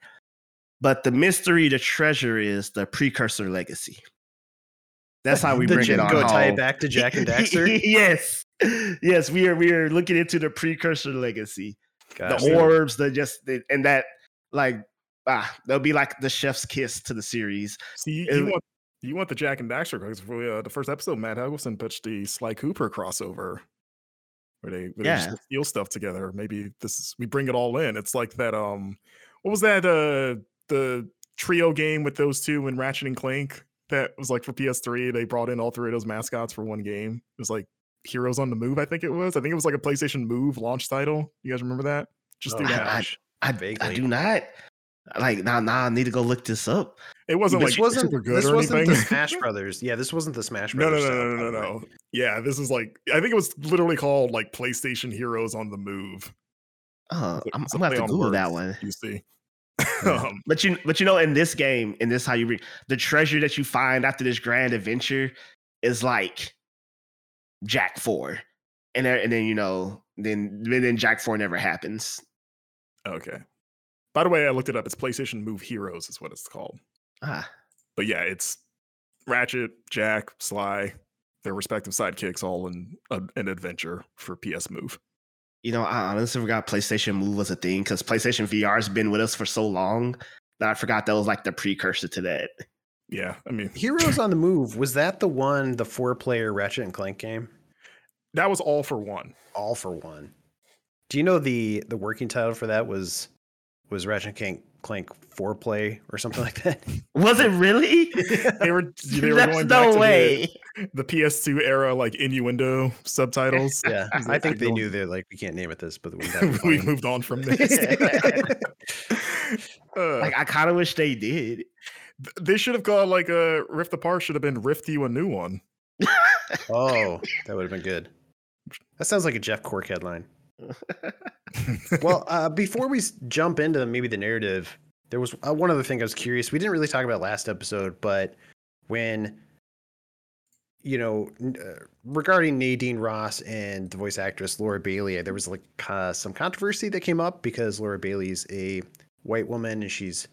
But the mystery, the treasure is the precursor legacy. That's how we bring it on home. Go tie it back to Jak and Daxter? Yes. Yes, we are looking into the precursor legacy. Gosh, the orbs, they'll be like the chef's kiss to the series. See, you want the Jak and Daxter, because the first episode, Matt Helgeson pitched the Sly Cooper crossover, where they just steal stuff together. Maybe we bring it all in. It's like that. What was that? The trio game with those two in Ratchet and Clank that was like for PS3. They brought in all three of those mascots for one game. It was like Heroes on the Move. I think it was. I think it was like a PlayStation Move launch title. You guys remember that? Just do that. I do not. Like now I need to go look this up. It wasn't super good. This wasn't the Smash Brothers. Yeah, this wasn't the Smash Brothers. No. Yeah, this is like, I think it was literally called like PlayStation Heroes on the Move. Oh, I'm gonna have to Google that one. You see, yeah. but in this game, and this is how you the treasure that you find after this grand adventure is like Jak 4, and then Jak 4 never happens. Okay. By the way, I looked it up. It's PlayStation Move Heroes is what it's called. But yeah, it's Ratchet, Jak, Sly, their respective sidekicks, all in an adventure for PS Move. I honestly forgot PlayStation Move was a thing, because PlayStation VR has been with us for so long that I forgot that was like the precursor to that. Yeah, I mean, Heroes on the Move, was that the 4-player Ratchet and Clank game? That was all for one. All for one. Do you know the working title for that was Ratchet and Clank 4-play or something like that? Was it really? They were going back to the PS2 era, like innuendo subtitles. Yeah, I think they knew they're like, we can't name it this, but we moved on from this. I kind of wish they did. They should have called like a Rift Apart should have been Rift You a New One. Oh, that would have been good. That sounds like a Jeff Cork headline. Well, before we jump into maybe the narrative, there was one other thing I was curious. We didn't really talk about last episode, but when regarding Nadine Ross and the voice actress Laura Bailey, there was like some controversy that came up because Laura Bailey's a white woman and she's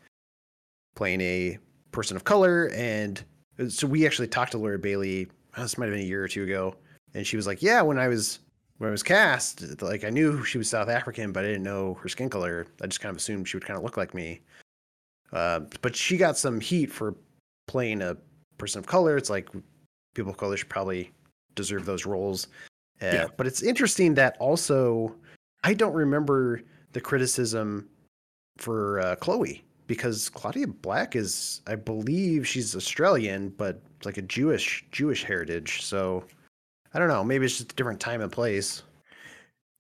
playing a person of color, and so we actually talked to Laura Bailey. This might have been a year or two ago, and she was like, "Yeah, when I was cast, like, I knew she was South African, but I didn't know her skin color. I just kind of assumed she would kind of look like me." But she got some heat for playing a person of color. It's like, people of color should probably deserve those roles. Yeah. But it's interesting that also, I don't remember the criticism for Chloe, because Claudia Black is, I believe she's Australian, but like a Jewish heritage. So I don't know. Maybe it's just a different time and place.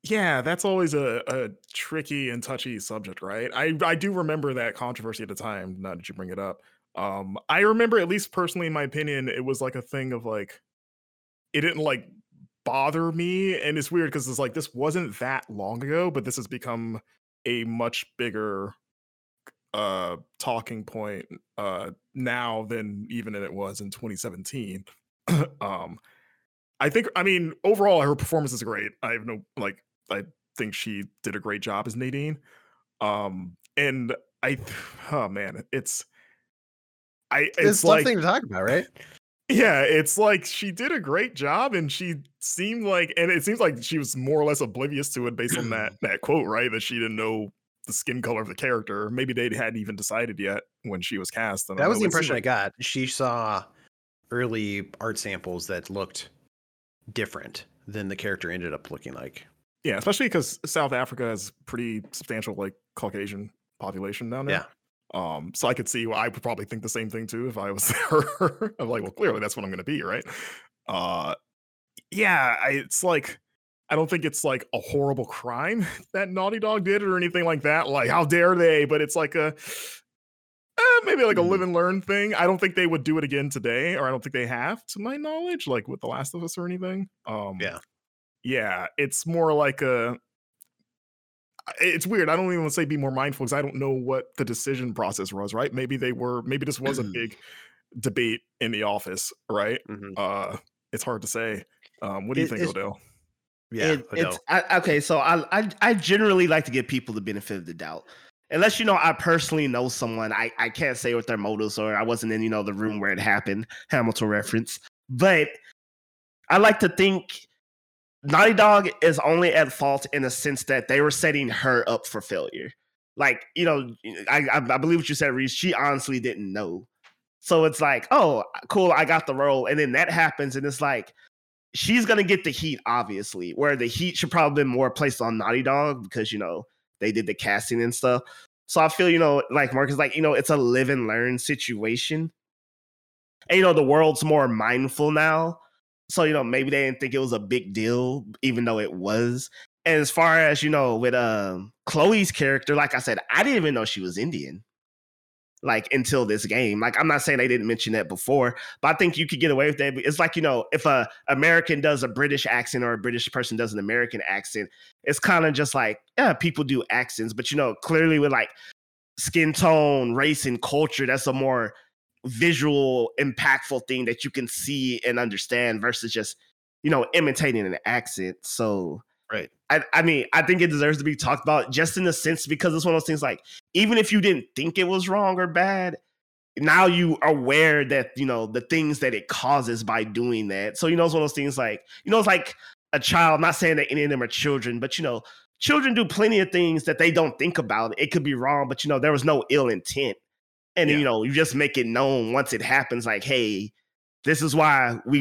Yeah, that's always a tricky and touchy subject, right? I do remember that controversy at the time, now that you bring it up. I remember, at least personally, in my opinion, it was like a thing of like, it didn't like bother me. And it's weird because it's like, this wasn't that long ago, but this has become a much bigger talking point now than even it was in 2017. I mean, overall, her performance is great. I think she did a great job as Nadine. It's like, something to talk about, right? Yeah, it's like she did a great job, and it seems like she was more or less oblivious to it based on that quote, right? That she didn't know the skin color of the character. Maybe they hadn't even decided yet when she was cast. That was the impression I got. She saw early art samples that looked different than the character ended up looking like. Yeah, especially because South Africa has pretty substantial like Caucasian population down there. Yeah. So I could see, I would probably think the same thing too if I was her. I'm like, well, clearly that's what I'm going to be, right? It's like, I don't think it's like a horrible crime that Naughty Dog did or anything like that. Like, how dare they? But it's like maybe a live and learn thing. I don't think they would do it again today, or I don't think they have, to my knowledge, like with The Last of Us or anything. It's more like a. It's weird. I don't even want to say be more mindful, because I don't know what the decision process was, right? Maybe this was a big debate in the office, right? Mm-hmm. It's hard to say. What do you think, Odell? Yeah, Odell. So I generally like to give people the benefit of the doubt. Unless, I personally know someone, I can't say what their motives are. I wasn't in, the room where it happened, Hamilton reference. But I like to think Naughty Dog is only at fault in the sense that they were setting her up for failure. Like, I believe what you said, Reese, she honestly didn't know. So it's like, oh, cool, I got the role. And then that happens, and it's like, she's going to get the heat, obviously, where the heat should probably be more placed on Naughty Dog because, they did the casting and stuff. So I feel, like Marcus, like, it's a live and learn situation. And, the world's more mindful now. So, maybe they didn't think it was a big deal, even though it was. And as far as, with Chloe's character, like I said, I didn't even know she was Indian, like, until this game. Like, I'm not saying they didn't mention that before, but I think you could get away with that. It's like, if a American does a British accent or a British person does an American accent, it's kind of just like, yeah, people do accents. But, clearly with, like, skin tone, race, and culture, that's a more visual, impactful thing that you can see and understand versus just imitating an accent. So right, I think it deserves to be talked about, just in the sense, because it's one of those things like, even if you didn't think it was wrong or bad, now you are aware that the things that it causes by doing that. So it's one of those things like, it's like a child, not saying that any of them are children, but children do plenty of things that they don't think about. It could be wrong, but there was no ill intent. And, you just make it known once it happens, like, hey, this is why we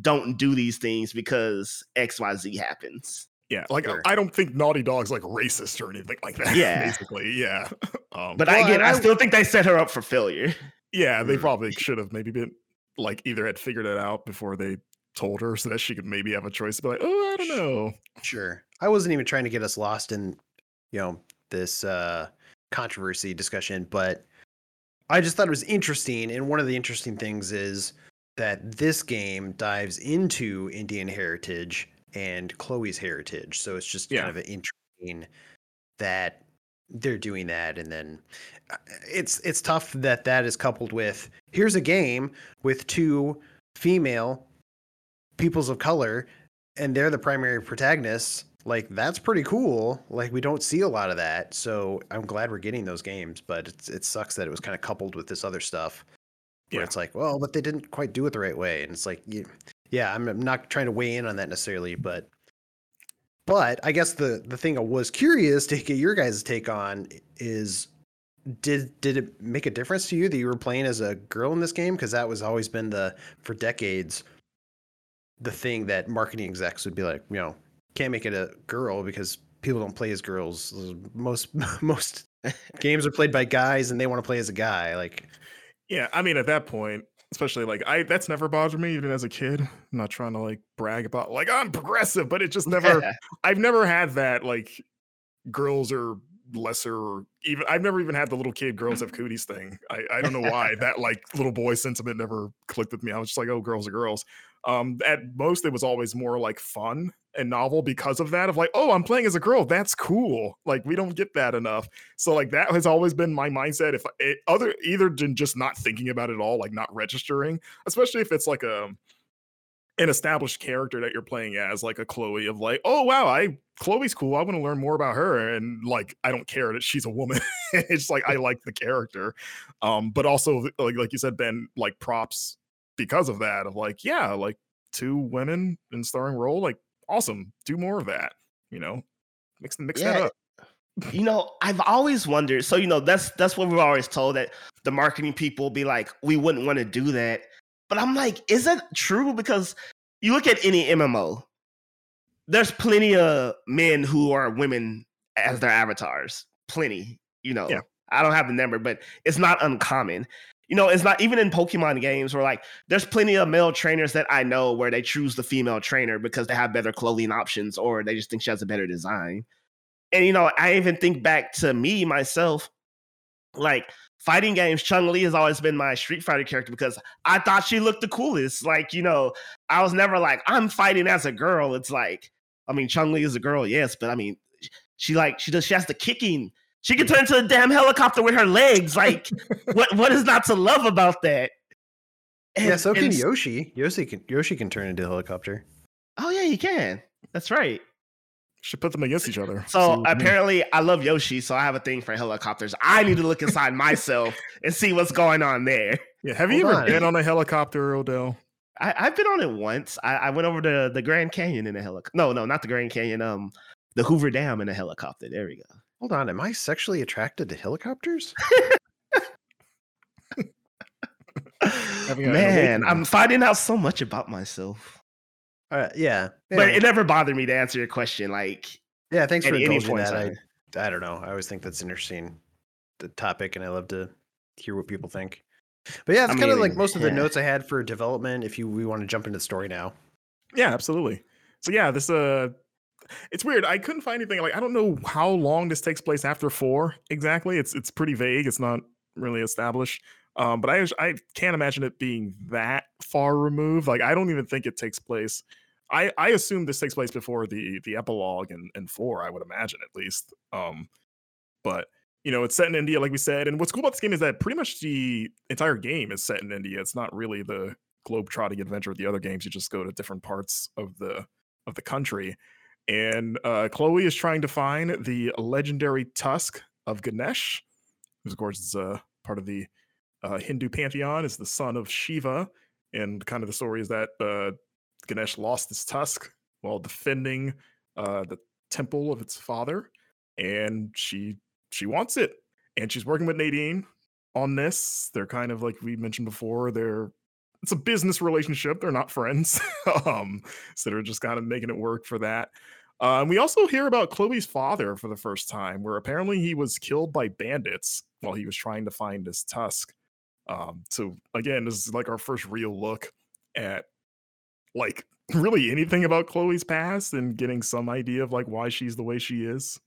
don't do these things, because X, Y, Z happens. Yeah. Like, sure. I don't think Naughty Dog's like racist or anything like that. Yeah. Basically. Yeah. But I still think they set her up for failure. Yeah. They probably should have maybe been like, either had figured it out before they told her, so that she could maybe have a choice to be like, oh, I don't know. Sure. I wasn't even trying to get us lost in, this controversy discussion, but I just thought it was interesting, and one of the interesting things is that this game dives into Indian heritage and Chloe's heritage, so it's just kind of interesting that they're doing that, and then it's tough that is coupled with, here's a game with two female peoples of color, and they're the primary protagonists. Like, that's pretty cool. Like, we don't see a lot of that. So I'm glad we're getting those games, but it sucks that it was kind of coupled with this other stuff where it's like, well, but they didn't quite do it the right way. And it's like, yeah, I'm not trying to weigh in on that necessarily, but I guess the thing I was curious to get your guys' take on is, did it make a difference to you that you were playing as a girl in this game? Because that was always been for decades, the thing that marketing execs would be like, can't make it a girl because people don't play as girls. Most games are played by guys, and they want to play as a guy. Like, yeah, I mean, at that point, Especially like that's never bothered me even as a kid. I'm not trying to like brag about like I'm progressive, but it just never I've never had that like girls are lesser or even I've never even had the little kid girls have cooties thing. I don't know why that like little boy sentiment never clicked with me. I was just like, oh, girls are girls. At most it was always more like fun and novel because of that of like, oh, I'm playing as a girl. That's cool. Like we don't get that enough. So like that has always been my mindset. If it, other either than just not thinking about it at all, like not registering, especially if it's like an established character that you're playing as, like a Chloe of like, oh wow, Chloe's cool. I want to learn more about her, and like I don't care that she's a woman. It's like I like the character, but also like you said, Ben, like props because of that of like yeah, like two women in starring role, like awesome. Do more of that, you know. Mix that up. You know, I've always wondered. So you know, that's what we're always told that the marketing people be like, we wouldn't want to do that. But I'm like, is that true? Because you look at any MMO, there's plenty of men who are women as their avatars. Plenty, you know. Yeah. I don't have the number, but it's not uncommon. You know, it's not even in Pokemon games where like there's plenty of male trainers that I know where they choose the female trainer because they have better clothing options or they just think she has a better design. And, you know, I even think back to me, myself, like fighting games, Chun-Li has always been my Street Fighter character because I thought she looked the coolest. Like, you know, I was never like, I'm fighting as a girl. It's like, I mean, Chun-Li is a girl, yes, but I mean, she has the kicking. She can turn into a damn helicopter with her legs. Like, what is not to love about that? And, yeah, so can Yoshi. Yoshi can turn into a helicopter. Oh yeah, he can. That's right. Should put them against each other. So apparently I love Yoshi, so I have a thing for helicopters. I need to look inside myself and see what's going on there. Yeah, have you ever been on a helicopter, Odell? I've been on it once. I went over to the Grand Canyon in a helicopter. No, not the Grand Canyon. The Hoover Dam in a helicopter. There we go. Hold on, am I sexually attracted to helicopters? Man, I'm finding out so much about myself. But it never bothered me to answer your question. Like, yeah, thanks for indulging that. I don't know. I always think that's interesting, the topic, and I love to hear what people think. But yeah, it's kind of like most of the notes I had for development. If we want to jump into the story now, yeah, absolutely. So yeah, this it's weird. I couldn't find anything. Like, I don't know how long this takes place after 4 exactly. It's pretty vague. It's not really established. But I can't imagine it being that far removed. Like, I don't even think it takes place. I assume this takes place before the epilogue and 4, I would imagine, at least. But, you know, it's set in India, like we said. And what's cool about this game is that pretty much the entire game is set in India. It's not really the globe-trotting adventure of the other games. You just go to different parts of the country. And Chloe is trying to find the legendary tusk of Ganesh, who's, of course, is part of the Hindu pantheon, is the son of Shiva. And kind of the story is that Ganesh lost his tusk while defending the temple of its father, and she wants it, and she's working with Nadine on this. They're kind of, like we mentioned before, it's a business relationship. They're not friends. So they're just kind of making it work for that. We also hear about Chloe's father for the first time, where apparently he was killed by bandits while he was trying to find his tusk. So again, this is like our first real look at like really anything about Chloe's past and getting some idea of like why she's the way she is.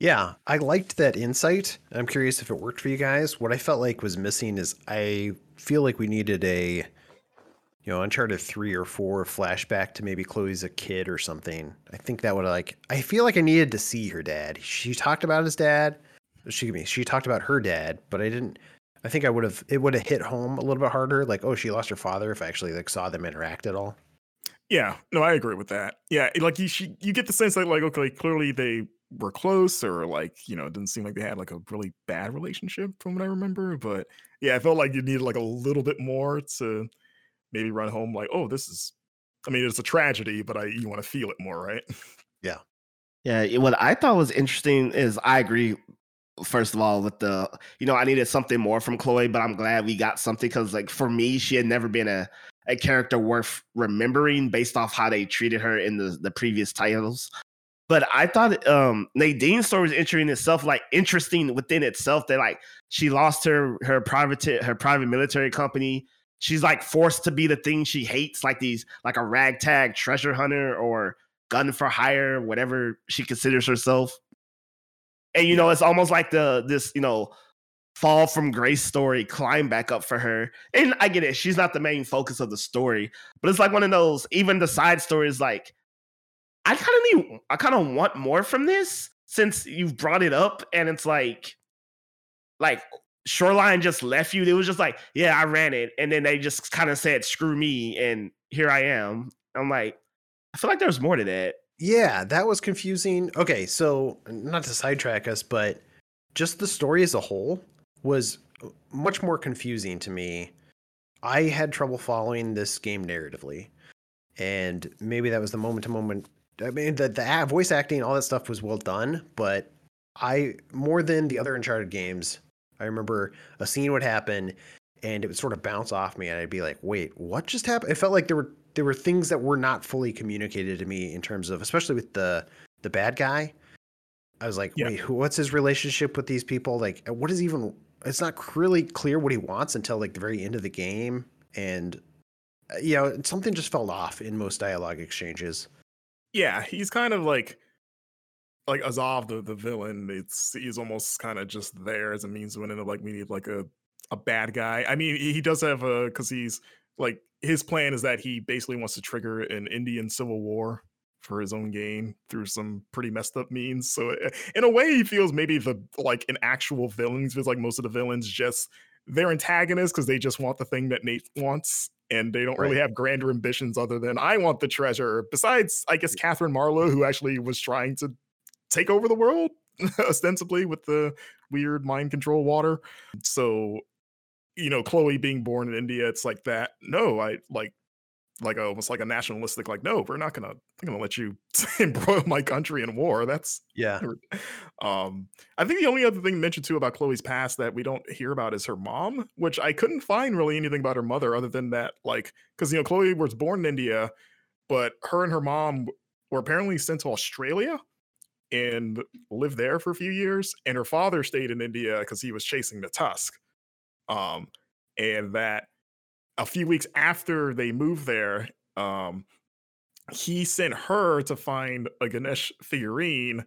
Yeah, I liked that insight. I'm curious if it worked for you guys. What I felt like was missing is I feel like we needed a, you know, Uncharted 3 or 4 flashback to maybe Chloe's a kid or something. I think that would I feel like I needed to see her dad. She talked about his dad. She talked about her dad, but I think it would have hit home a little bit harder. Like, oh, she lost her father if I actually like saw them interact at all. Yeah, no, I agree with that. Yeah, like you get the sense that like, okay, clearly they were close, or like, you know, it didn't seem like they had like a really bad relationship from what I remember. But yeah, I felt like you needed like a little bit more to maybe run home. Like, oh, this is, I mean, it's a tragedy, but you want to feel it more, right? Yeah. Yeah. What I thought was interesting is I agree. First of all, with I needed something more from Chloe, but I'm glad we got something, because like for me, she had never been a character worth remembering based off how they treated her in the previous titles. But I thought Nadine's story was interesting within itself. That like she lost her private military company. she's like forced to be the thing she hates, like these, like a ragtag treasure hunter or gun for hire, whatever she considers herself. And, you know, it's almost like this, you know, fall from grace story, climb back up for her. And I get it. She's not the main focus of the story, but it's like one of those, even the side stories, like, I kind of want more from this since you've brought it up. And it's like Shoreline just left you. It was just like, yeah, I ran it. And then they just kind of said, screw me. And here I am. I'm like, I feel like there's more to that. Yeah, that was confusing. Okay, so not to sidetrack us, but just the story as a whole was much more confusing to me. I had trouble following this game narratively, and maybe that was the moment-to-moment. I mean, the voice acting, all that stuff was well done, but I, more than the other Uncharted games, I remember a scene would happen, and it would sort of bounce off me, and I'd be like, wait, what just happened? It felt like there were things that were not fully communicated to me in terms of, especially with the bad guy. I was like, wait, what's his relationship with these people? Like, what is even, it's not really clear what he wants until like the very end of the game. And, you know, something just fell off in most dialogue exchanges. Yeah. He's kind of like Asav, the villain. He's almost kind of just there as a means to an end of like, we need like a bad guy. I mean, he does have cause he's like, his plan is that he basically wants to trigger an Indian civil war for his own gain through some pretty messed up means. So in a way, he feels maybe an actual villain. He feels like most of the villains just they're antagonists because they just want the thing that Nate wants, and they don't really have grander ambitions other than I want the treasure. Besides, I guess Catherine Marlowe, who actually was trying to take over the world ostensibly with the weird mind control water. So, you know, Chloe being born in India, it's like that. No, I like almost like a nationalistic, like, no, we're not gonna let you embroil my country in war. That's I think the only other thing mentioned too about Chloe's past that we don't hear about is her mom, which I couldn't find really anything about her mother other than that, like, because, you know, Chloe was born in India, but her and her mom were apparently sent to Australia and lived there for a few years, and her father stayed in India because he was chasing the tusk. And that a few weeks after they moved there, he sent her to find a Ganesh figurine,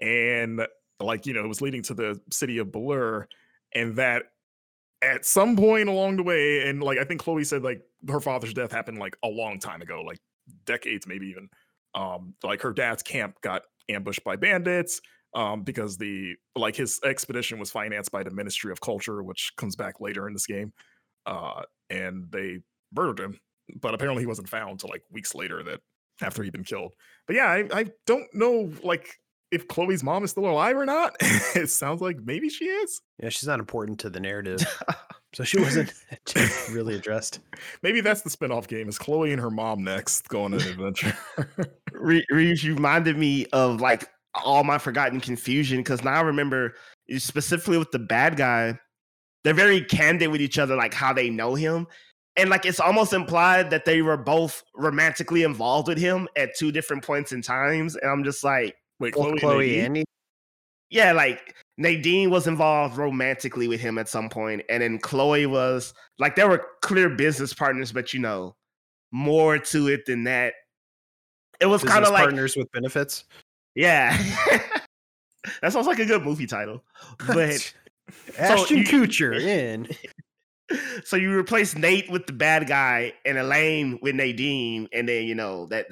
and, like, you know, it was leading to the city of Belur, and that at some point along the way, and, like, I think Chloe said, like, her father's death happened like a long time ago, like decades, maybe even, like her dad's camp got ambushed by bandits. Because his expedition was financed by the Ministry of Culture, which comes back later in this game, and they murdered him. But apparently, he wasn't found until like weeks later that after he'd been killed. But yeah, I don't know like if Chloe's mom is still alive or not. It sounds like maybe she is. Yeah, she's not important to the narrative, so she wasn't really addressed. Maybe that's the spinoff game: is Chloe and her mom next going on an adventure? Reeves reminded me of like all my forgotten confusion, because now I remember specifically with the bad guy, they're very candid with each other, like how they know him, and like it's almost implied that they were both romantically involved with him at two different points in times. And I'm just like, wait, Chloe and Nadine? Yeah, like Nadine was involved romantically with him at some point, and then Chloe was like, there were clear business partners, but you know, more to it than that. It was kind of like partners with benefits. Yeah, that sounds like a good movie title. But Ashton Kutcher in. So you replace Nate with the bad guy and Elaine with Nadine, and then, you know, that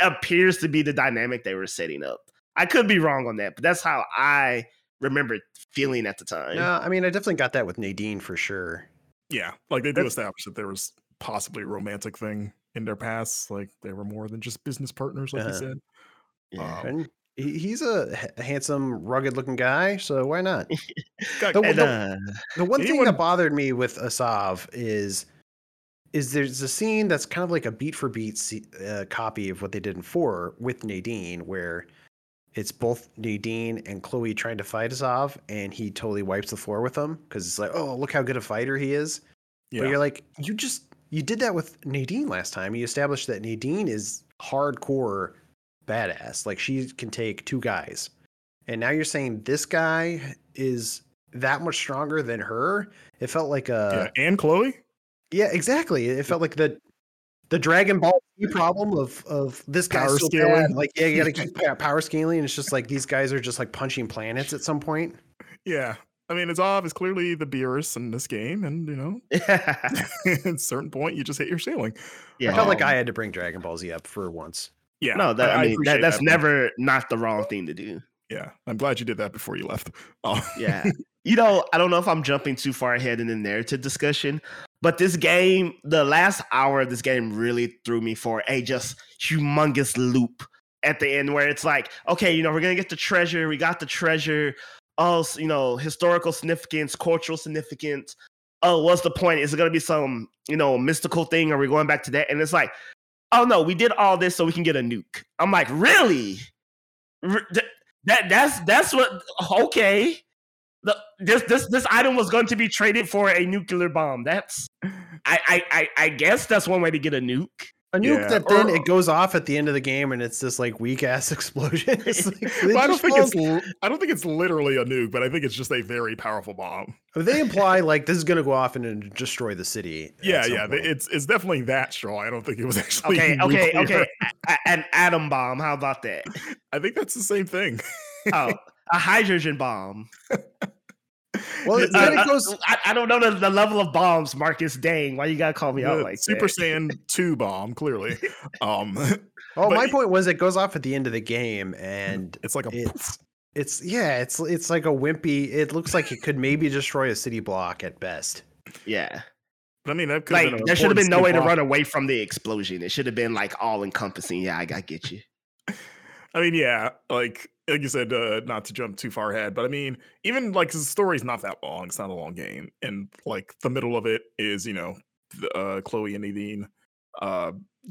appears to be the dynamic they were setting up. I could be wrong on that, but that's how I remember feeling at the time. No, I mean, I definitely got that with Nadine for sure. Yeah, like they do establish that there was possibly a romantic thing in their past, like they were more than just business partners, like you said. Yeah, and he's a handsome, rugged-looking guy, so why not? The one thing that bothered me with Asav is there's a scene that's kind of like a beat-for-beat copy of what they did in 4 with Nadine, where it's both Nadine and Chloe trying to fight Asav, and he totally wipes the floor with them because it's like, oh, look how good a fighter he is. Yeah. But you're like, you did that with Nadine last time. You established that Nadine is hardcore badass, like she can take two guys, and now you're saying this guy is that much stronger than her. It felt like and Chloe Yeah, exactly. It felt like the Dragon Ball Z problem of this guy's power so scaling. Bad. Like, yeah, you got to keep power scaling. And it's just like these guys are just like punching planets at some point. Yeah. I mean, Asav is clearly the Beerus in this game. And, you know, at a certain point, you just hit your ceiling. Yeah. I felt like I had to bring Dragon Ball Z up for once. Yeah. No, that's never not the wrong thing to do. Yeah. I'm glad you did that before you left. Oh. Yeah. You know, I don't know if I'm jumping too far ahead in the narrative discussion, but this game, the last hour of this game really threw me for a just humongous loop at the end where it's like, okay, you know, we're going to get the treasure. We got the treasure. Oh, you know, historical significance, cultural significance. Oh, what's the point? Is it going to be some, you know, mystical thing? Are we going back to that? And it's like, oh, no, we did all this so we can get a nuke. I'm like, really? That's what, okay. This item was going to be traded for a nuclear bomb. That's I guess that's one way to get a nuke. A nuke that then it goes off at the end of the game and it's this like weak ass explosion. It's like, well, I don't think it's literally a nuke, but I think it's just a very powerful bomb. They imply like this is going to go off and destroy the city. Yeah, it's definitely that straw. I don't think it was actually okay. An atom bomb. How about that? I think that's the same thing. Oh. A hydrogen bomb. Well, then it goes. I don't know the level of bombs, Marcus. Dang, why you gotta call me out like Super that? Saiyan 2 bomb, clearly. Well, my point was it goes off at the end of the game, and it's like a. It's like a wimpy. It looks like it could maybe destroy a city block at best. Yeah, but I mean, that could like there should have been no way to run away from the explosion. It should have been like all encompassing. Yeah, I get you. I mean, yeah, like you said, not to jump too far ahead, but I mean, even like the story's not that long. It's not a long game, and like the middle of it is, you know, Chloe and Nadine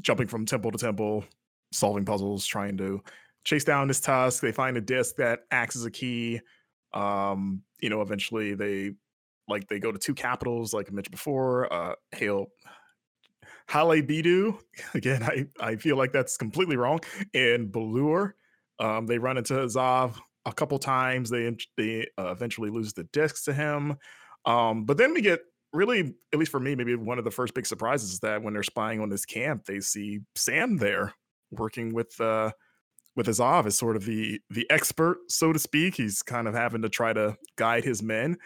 jumping from temple to temple, solving puzzles, trying to chase down this tusk. They find a disc that acts as a key. You know, eventually they go to two capitals, like I mentioned before. Halebidu. Again, I feel like that's completely wrong. And Belur. They run into Asav a couple times. They eventually lose the discs to him. But then we get really, at least for me, maybe one of the first big surprises is that when they're spying on this camp, they see Sam there working with Asav as sort of the expert, so to speak. He's kind of having to try to guide his men.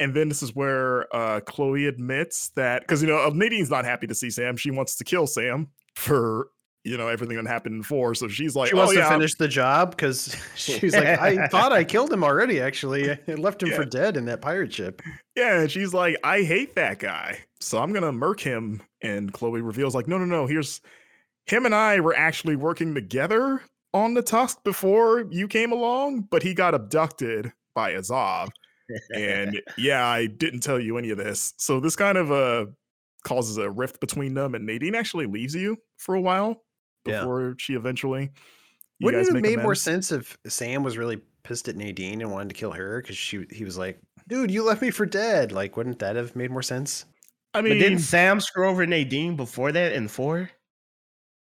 And then this is where Chloe admits that, because, you know, Nadine's not happy to see Sam. She wants to kill Sam for, you know, everything that happened before. So she's like, she wants to finish the job, because she's like, I thought I killed him already, actually. I left him for dead in that pirate ship. Yeah. And she's like, I hate that guy, so I'm going to murk him. And Chloe reveals like, no, here's him and I were actually working together on the tusk before you came along, but he got abducted by Asav. And yeah, I didn't tell you any of this. So this kind of causes a rift between them, and Nadine actually leaves you for a while before she eventually. Wouldn't it have made more sense if Sam was really pissed at Nadine and wanted to kill her, because he was like, dude, you left me for dead? Like, wouldn't that have made more sense? I mean, but didn't Sam screw over Nadine before that in 4?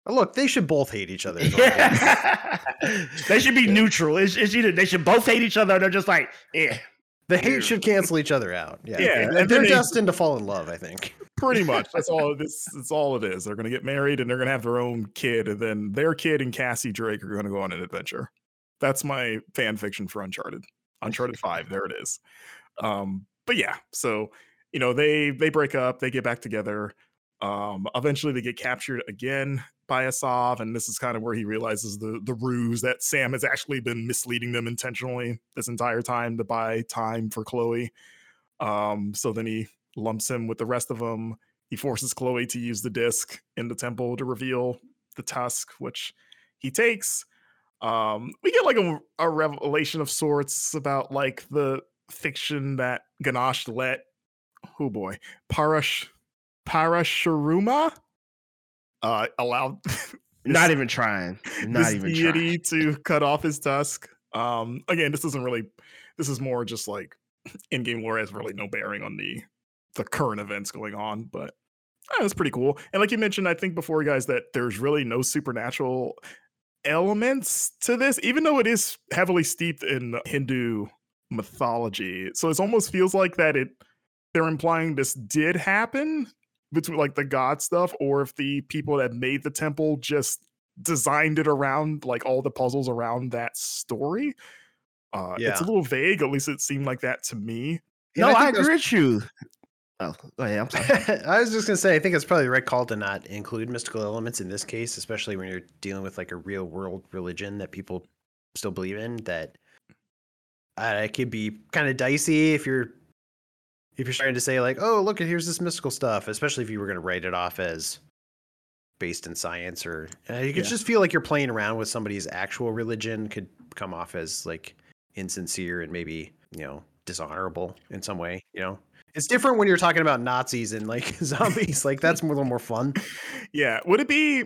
Look, they should both hate each other. Yeah. They should be neutral. It's either they should both hate each other, or they're just like, eh. The hate should cancel each other out. Yeah. And they're destined to fall in love, I think. Pretty much. That's all it is. They're going to get married, and they're going to have their own kid. And then their kid and Cassie Drake are going to go on an adventure. That's my fan fiction for Uncharted. Uncharted 5. There it is. But yeah. So, you know, they break up. They get back together. Eventually, they get captured again by Asav, and this is kind of where he realizes the ruse that Sam has actually been misleading them intentionally this entire time to buy time for Chloe. So then he lumps him with the rest of them. He forces Chloe to use the disc in the temple to reveal the tusk, which he takes. We get like a revelation of sorts about like the fiction that Ganesh let, oh boy, Parashurama allowed deity to cut off his tusk. Again, this is more just like in-game lore, has really no bearing on the current events going on, but that's pretty cool. And like you mentioned, I think before, guys, that there's really no supernatural elements to this, even though it is heavily steeped in Hindu mythology. So it almost feels like that they're implying this did happen, between like the god stuff, or if the people that made the temple just designed it around like all the puzzles around that story. It's a little vague, at least it seemed like that to me. No, I agree with you. Oh, yeah. I'm sorry. I was just going to say, I think it's probably the right call to not include mystical elements in this case, especially when you're dealing with like a real world religion that people still believe in, that it could be kind of dicey if you're trying to say like, oh, look, here's this mystical stuff, especially if you were going to write it off as based in science, or you could just feel like you're playing around with somebody's actual religion, could come off as like insincere and maybe, you know, dishonorable in some way, you know. It's different when you're talking about Nazis and like zombies. Like that's a little more fun. Yeah. Would it be,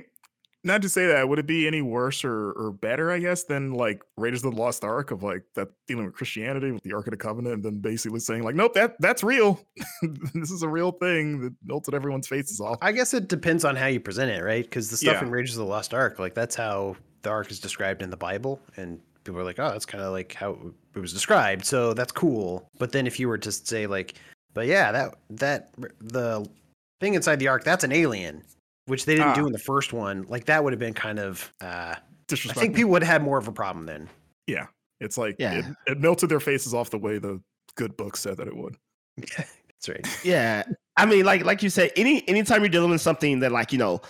not to say that, would it be any worse or better, I guess, than like Raiders of the Lost Ark, of like that dealing with Christianity with the Ark of the Covenant, and then basically saying like, nope, that's real. This is a real thing that melted everyone's faces off. I guess it depends on how you present it, right? Because the stuff in Raiders of the Lost Ark, like that's how the Ark is described in the Bible, and people are like, oh, that's kind of like how it was described, so that's cool. But then if you were to say like, but yeah, that the thing inside the Ark, that's an alien, which they didn't do in the first one. Like that would have been kind of disrespectful. I think people would have had more of a problem then. Yeah, it's like it melted their faces off the way the good book said that it would. Yeah, that's right. Yeah, I mean, like you said, anytime you're dealing with something that like, you know,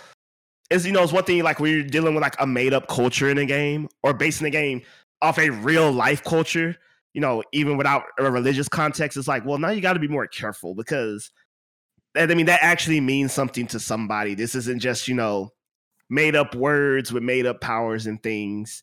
is, you know, it's one thing like when you're dealing with like a made up culture in a game, or basing a game off a real life culture, you know, even without a religious context, it's like, well, now you got to be more careful, because that, I mean, that actually means something to somebody. This isn't just, you know, made up words with made up powers and things.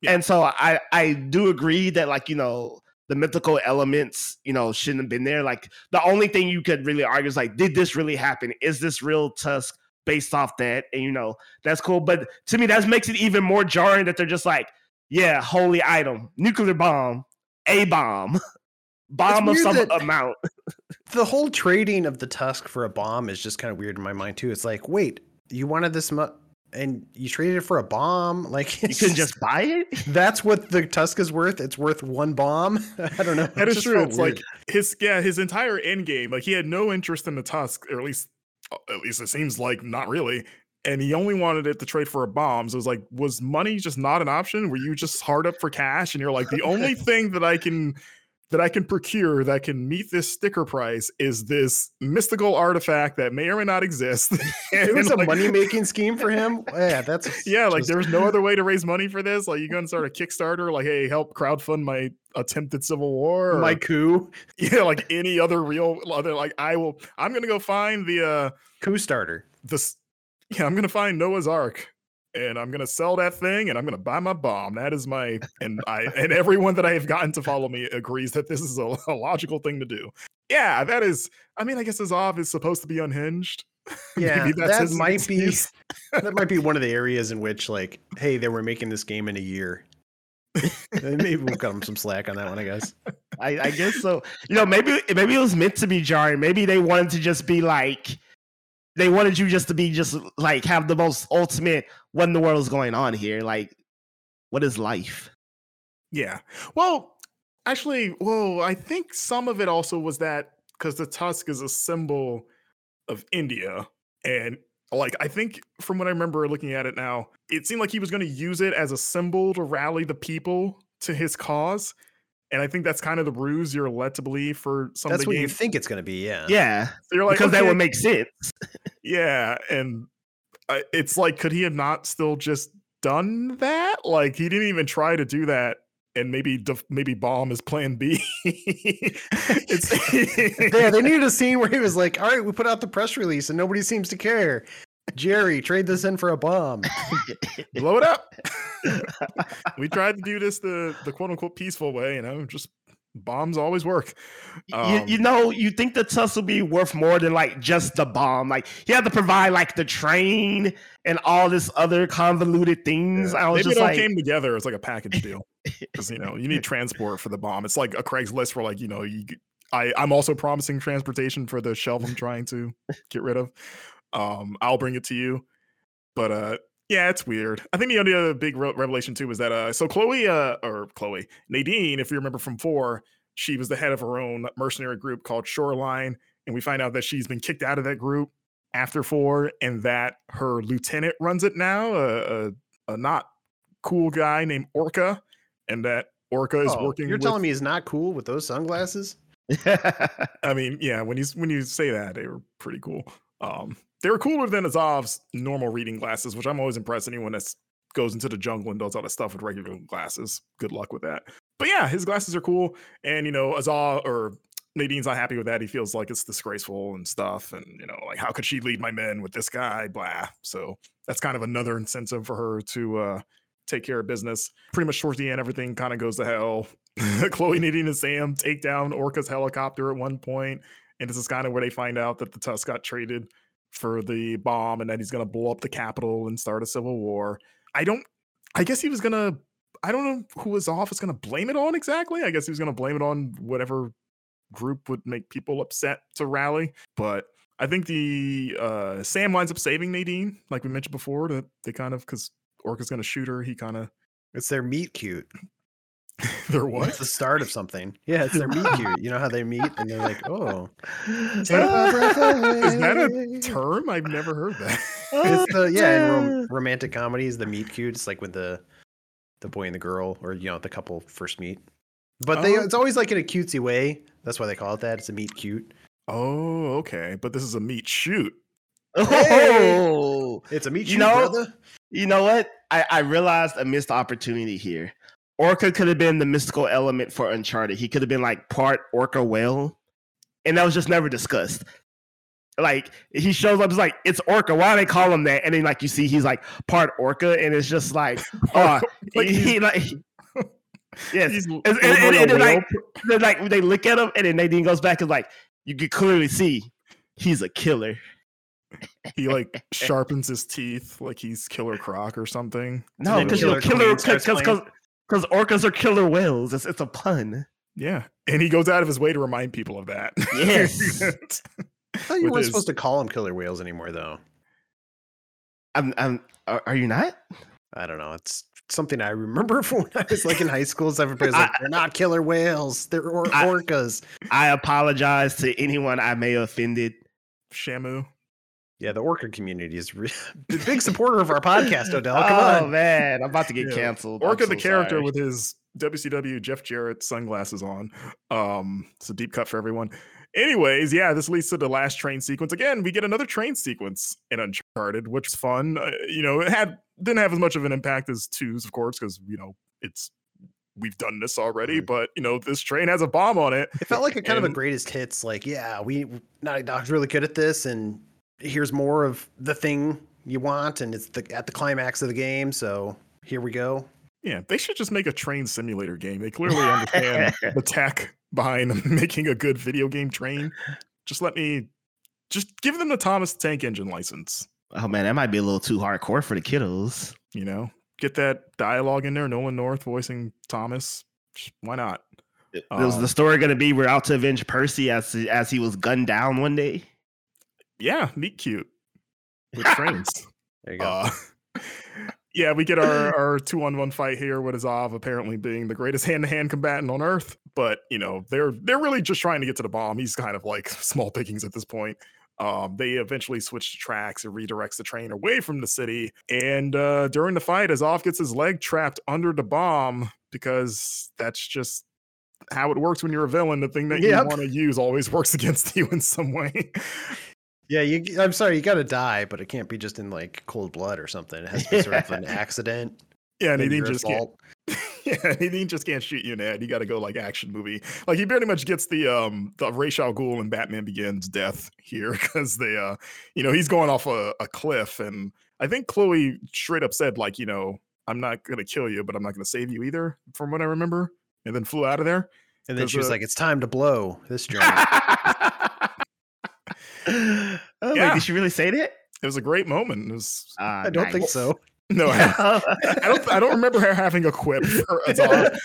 Yeah. And so I do agree that like, you know, the mythical elements, you know, shouldn't have been there. Like the only thing you could really argue is like, did this really happen? Is this real tusk based off that? And, you know, that's cool. But to me, that makes it even more jarring that they're just like, yeah, holy item, nuclear bomb. A bomb of some amount. The whole trading of the tusk for a bomb is just kind of weird in my mind too. It's like, wait, you wanted this much and you traded it for a bomb? Like you couldn't just buy it? That's what the tusk is worth. It's worth one bomb. I don't know. That is true. It's weird. Like his entire end game. Like he had no interest in the tusk, or at least it seems like not really. And he only wanted it to trade for a bomb. So it was like, was money just not an option? Were you just hard up for cash? And you're like, the only thing that I can procure that can meet this sticker price is this mystical artifact that may or may not exist. It was like, a money-making scheme for him. Yeah, that's like there was no other way to raise money for this. Like you're gonna start a Kickstarter, like, hey, help crowdfund my attempted civil war, or my coup. Yeah, like any other real other, like I'm gonna go find the coup starter. Yeah, I'm going to find Noah's Ark, and I'm going to sell that thing, and I'm going to buy my bomb. That is my, and everyone that I have gotten to follow me agrees that this is a logical thing to do. Yeah, that is, I mean, I guess Asav is supposed to be unhinged. Yeah, maybe that might be one of the areas in which like, hey, they were making this game in a year. Maybe we'll cut them some slack on that one, I guess. I guess so. You know, maybe it was meant to be jarring. Maybe they wanted to just be like, they wanted you just to be just like have the most ultimate what in the world is going on here? Like, what is life? Yeah. Well, actually, I think some of it also was that because the tusk is a symbol of India. And like, I think from what I remember looking at it now, it seemed like he was going to use it as a symbol to rally the people to his cause. And I think that's kind of the ruse you're led to believe for some of the games. That's what you think it's going to be, yeah. Yeah, so you're like, because okay, that would make sense. Yeah, and it's like, could he have not still just done that? Like, he didn't even try to do that, and maybe bomb is plan B. Yeah, they needed a scene where he was like, all right, we put out the press release, and nobody seems to care. Jerry, trade this in for a bomb. Blow it up. We tried to do this the quote unquote peaceful way, you know, just bombs always work. You know, you think the tusk will be worth more than like just the bomb. Like you have to provide like the train and all this other convoluted things. Yeah. Maybe it all came together as like a package deal. Because you know, you need transport for the bomb. It's like a Craigslist for like, you know, I'm also promising transportation for the shelf I'm trying to get rid of. I'll bring it to you, but yeah, it's weird. I think the only other big revelation too was that so Nadine, if you remember from 4, she was the head of her own mercenary group called Shoreline, and we find out that she's been kicked out of that group after 4, and that her lieutenant runs it now, a not cool guy named Orca, and that Orca is working. You're telling me he's not cool with those sunglasses? I mean, yeah, when you say that, they were pretty cool. They were cooler than Azov's normal reading glasses, which I'm always impressed. Anyone that goes into the jungle and does all that stuff with regular glasses, good luck with that. But yeah, his glasses are cool. And, you know, Asav or Nadine's not happy with that. He feels like it's disgraceful and stuff. And, you know, like, how could she lead my men with this guy? Blah. So that's kind of another incentive for her to take care of business. Pretty much towards the end, everything kind of goes to hell. Chloe, Nadine, and Sam take down Orca's helicopter at one point. And this is kind of where they find out that the Tusk got traded for the bomb and that he's going to blow up the Capitol and start a civil war. I don't know who Asav is going to blame it on exactly. I guess he was going to blame it on whatever group would make people upset to rally. But I think the Sam winds up saving Nadine, like we mentioned before, that they kind of, because Orca's going to shoot her. He kind of. It's their meet cute. Their what? It's the start of something. Yeah, it's their meet cute. You know how they meet and they're like, oh. Is that a term? I've never heard that. It's the, yeah, in romantic comedies, the meet cute. It's like with the boy and the girl, or, you know, the couple first meet. But it's always like in a cutesy way. That's why they call it that. It's a meet cute. Oh, okay. But this is a meet shoot. Oh, it's a meet shoot, brother. You know what? I realized I missed the opportunity here. Orca could have been the mystical element for Uncharted. He could have been like part Orca whale. And that was just never discussed. Like, he shows up, it's like, it's Orca. Why do they call him that? And then, like, you see he's like part Orca, and it's just like, oh, like he like, yes. And like, they look at him, and then Nadine goes back and like, you can clearly see he's a killer. He like sharpens his teeth like he's Killer Croc or something. No, because you're because orcas are killer whales. It's a pun. Yeah. And he goes out of his way to remind people of that. Yes. I thought you weren't supposed to call them killer whales anymore, though. Are you not? I don't know. It's something I remember from when I was like in high school. So everybody's like, they're not killer whales. They're orcas. I apologize to anyone I may have offended. Shamu. Yeah, the Orca community is a big supporter of our podcast, Odell. Come on. Oh, man. I'm about to get canceled. Orca, so the character with his WCW Jeff Jarrett sunglasses on. It's a deep cut for everyone. Anyways, yeah, this leads to the last train sequence. Again, we get another train sequence in Uncharted, which is fun. You know, it didn't have as much of an impact as 2's, of course, because, you know, we've done this already, but, you know, this train has a bomb on it. It felt like a greatest hits. Like, yeah, Naughty Dog's really good at this, and here's more of the thing you want, and it's at the climax of the game, so here we go. Yeah, they should just make a train simulator game. They clearly understand the tech behind making a good video game train. Just give them the Thomas the Tank Engine license. Oh, man, that might be a little too hardcore for the kiddos. You know, get that dialogue in there, Nolan North voicing Thomas. Why not? Was the story going to be we're out to avenge Percy as he was gunned down one day? Yeah, meet cute with trains. There you go. Yeah, we get our 2-on-1 fight here with Asav apparently being the greatest hand-to-hand combatant on Earth. But, you know, they're really just trying to get to the bomb. He's kind of like small pickings at this point. They eventually switch the tracks and redirects the train away from the city. And during the fight, Asav gets his leg trapped under the bomb because that's just how it works when you're a villain. The thing that you want to use always works against you in some way. Yeah, I'm sorry, you got to die, but it can't be just in like cold blood or something. It has to be sort of an accident. Yeah, Nadine just can't. Yeah, Nadine just can't shoot you in the head. You got to go like action movie. Like he pretty much gets the Ra's al Ghul and Batman Begins death here because they you know he's going off a cliff, and I think Chloe straight up said like, you know, I'm not gonna kill you, but I'm not gonna save you either, from what I remember, and then flew out of there. And then she was like, it's time to blow this joint. Oh, yeah. Like, did she really say that? It was a great moment. It was, I don't think so. No, I don't remember her having a quip for Asav.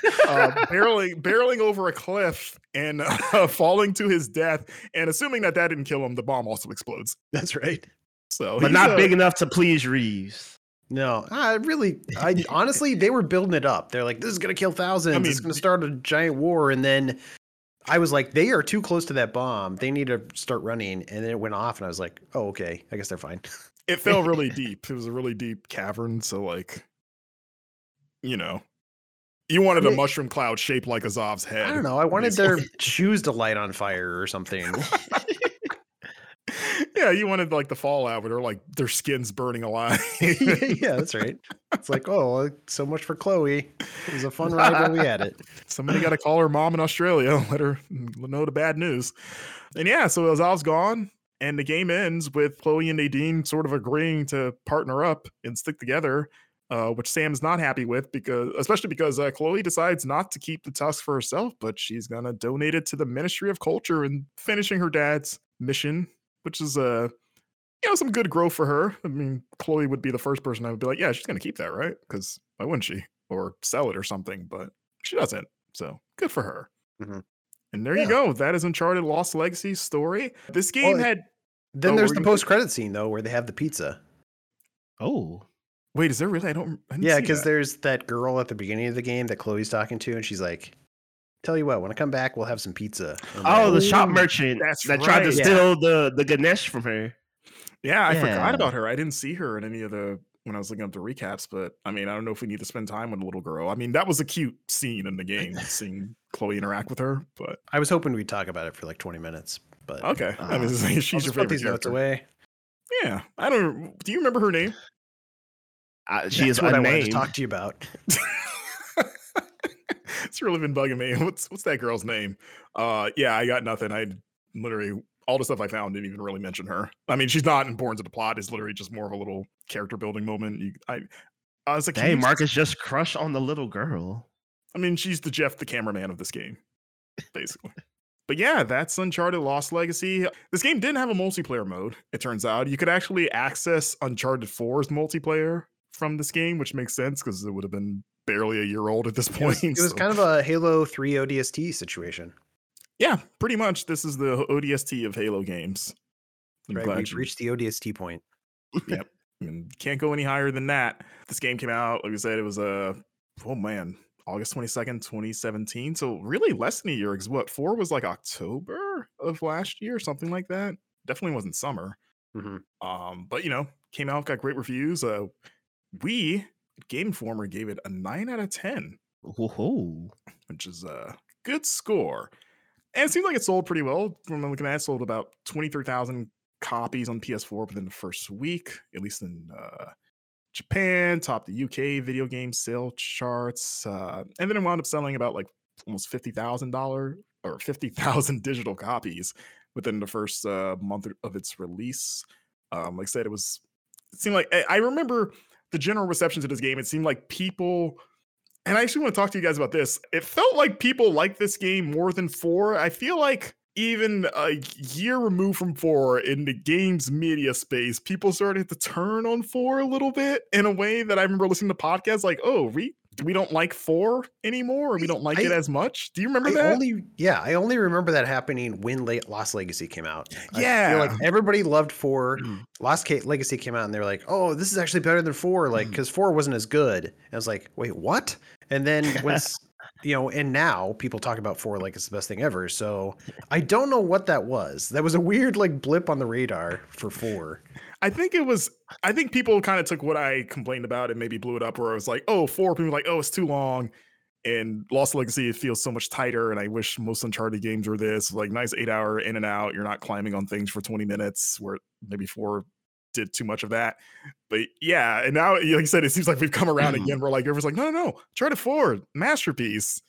Barreling over a cliff and falling to his death, and assuming that didn't kill him, the bomb also explodes. That's right. So, but not big enough to please Reeves. No, I honestly, they were building it up. They're like, this is gonna kill thousands. It's gonna start a giant war, and then I was like, they are too close to that bomb. They need to start running. And then it went off and I was like, oh, okay. I guess they're fine. It fell really deep. It was a really deep cavern. So like, you know, you wanted a mushroom cloud shaped like Azov's head. I don't know. I wanted their shoes to light on fire or something. Yeah, you wanted like the fallout or like their skin's burning alive. Yeah, that's right. It's like, oh, so much for Chloe. It was a fun ride when we had it. Somebody got to call her mom in Australia, let her know the bad news. And yeah, so Azov's gone and the game ends with Chloe and Nadine sort of agreeing to partner up and stick together, which Sam's not happy with, because especially because Chloe decides not to keep the tusk for herself, but she's going to donate it to the Ministry of Culture and finishing her dad's mission, which is you know, some good growth for her. I mean, Chloe would be the first person I would be like, yeah, she's going to keep that, right? Because why wouldn't she? Or sell it or something, but she doesn't. So good for her. Mm-hmm. And there you go. That is Uncharted Lost Legacy story. This game Then there's the post-credit scene, though, where they have the pizza. Oh. Wait, is there really? I didn't see because there's that girl at the beginning of the game that Chloe's talking to, and she's like, tell you what, when I come back, we'll have some pizza. Oh, the shop merchant tried to steal the Ganesh from her. Yeah, I forgot about her. I didn't see her in any of the when I was looking up the recaps, but I mean, I don't know if we need to spend time with the little girl. I mean, that was a cute scene in the game, seeing Chloe interact with her. But I was hoping we'd talk about it for like 20 minutes. But okay, I mean, she's your favorite character. Away. Yeah, I don't. Do you remember her name? She is what I wanted to talk to you about. It's really been bugging me. What's that girl's name? Yeah, I got nothing. I literally all the stuff I found didn't even really mention her. I mean, she's not important to the plot. It's literally just more of a little character building moment. I was like, hey, Marcus just crushed on the little girl. I mean, she's the Jeff, the cameraman of this game, basically. But yeah, that's Uncharted Lost Legacy. This game didn't have a multiplayer mode. It turns out you could actually access Uncharted 4's multiplayer from this game, which makes sense because it would have been barely a year old at this point. It was kind of a Halo 3 ODST situation. Yeah, pretty much. This is the ODST of Halo games. We've reached the ODST point. Yep. I mean, can't go any higher than that. This game came out, like I said, it was August 22nd, 2017. So really less than a year, because what, 4 was like October of last year, something like that. Definitely wasn't summer. Mm-hmm. But you know, came out, got great reviews. Game Informer gave it a 9 out of 10, which is a good score. And it seems like it sold pretty well. From looking at it, sold about 23,000 copies on PS4 within the first week, at least in Japan, topped the UK video game sale charts. And then it wound up selling about like almost $50,000 or 50,000 digital copies within the first month of its release. Like I said, it seemed like I remember the general reception to this game, it seemed like people, and I actually want to talk to you guys about this. It felt like people liked this game more than 4. I feel like even a year removed from 4 in the game's media space, people started to turn on 4 a little bit in a way that I remember listening to podcasts like, oh, we don't like 4 anymore, or we don't like it as much. Do you remember that? I only remember that happening when Lost Legacy came out. Yeah. I feel like everybody loved 4. Lost Legacy came out and they were like, oh, this is actually better than 4. Like, because 4 wasn't as good. And I was like, wait, what? And then once, you know, and now people talk about 4 like it's the best thing ever. So I don't know what that was. That was a weird like blip on the radar for 4. I think people kind of took what I complained about and maybe blew it up, where I was like, oh, 4, people were like, oh, it's too long. And Lost Legacy, it feels so much tighter. And I wish most Uncharted games were this like nice 8-hour in and out. You're not climbing on things for 20 minutes where maybe 4 did too much of that. But yeah. And now, like I said, it seems like we've come around again. We're like, everyone's like, no, Uncharted 4, masterpiece.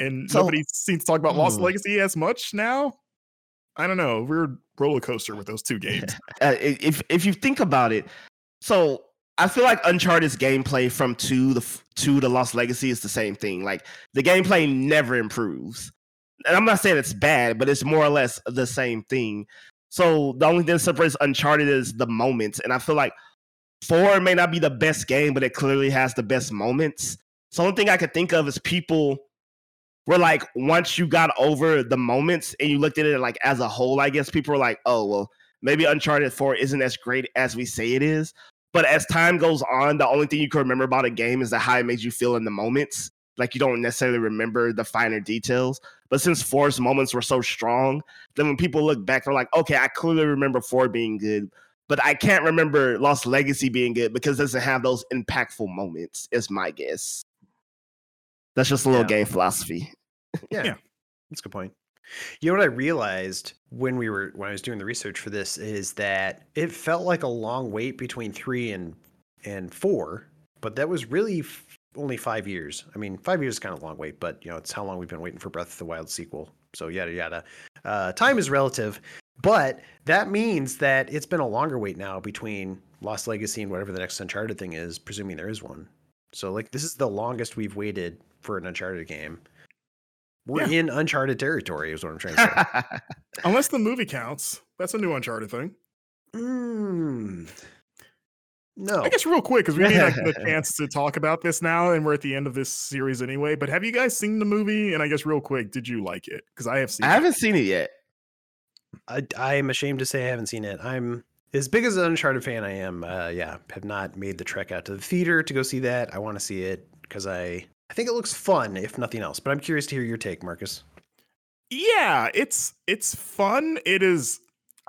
And nobody seems to talk about Lost Legacy as much now. I don't know. Weird roller coaster with those two games. If you think about it, so I feel like Uncharted's gameplay from 2 to the Lost Legacy is the same thing. Like the gameplay never improves, and I'm not saying it's bad, but it's more or less the same thing. So the only thing that separates Uncharted is the moments, and I feel like 4 may not be the best game, but it clearly has the best moments. So the only thing I could think of is people. We're like, once you got over the moments and you looked at it like as a whole, I guess people were like, oh, well, maybe Uncharted 4 isn't as great as we say it is. But as time goes on, the only thing you can remember about a game is how it made you feel in the moments. Like, you don't necessarily remember the finer details. But since Four's moments were so strong, then when people look back, they're like, okay, I clearly remember Four being good, but I can't remember Lost Legacy being good because it doesn't have those impactful moments, is my guess. That's just a little game philosophy. Yeah, that's a good point. You know what I realized when I was doing the research for this is that it felt like a long wait between 3 and 4, but that was really only 5 years. I mean, 5 years is kind of a long wait, but you know, it's how long we've been waiting for Breath of the Wild sequel. So yada yada. Time is relative, but that means that it's been a longer wait now between Lost Legacy and whatever the next Uncharted thing is, presuming there is one. So like, this is the longest we've waited for an Uncharted game. We're in Uncharted territory, is what I'm trying to say. Unless the movie counts, that's a new Uncharted thing. No, I guess real quick, because we need the chance to talk about this now, and we're at the end of this series anyway. But have you guys seen the movie? And I guess real quick, did you like it? Because I haven't seen it yet. I'm ashamed to say I haven't seen it. I'm as big as an Uncharted fan I am. Have not made the trek out to the theater to go see that. I want to see it because I think it looks fun, if nothing else. But I'm curious to hear your take, Marcus. Yeah, it's fun. It is.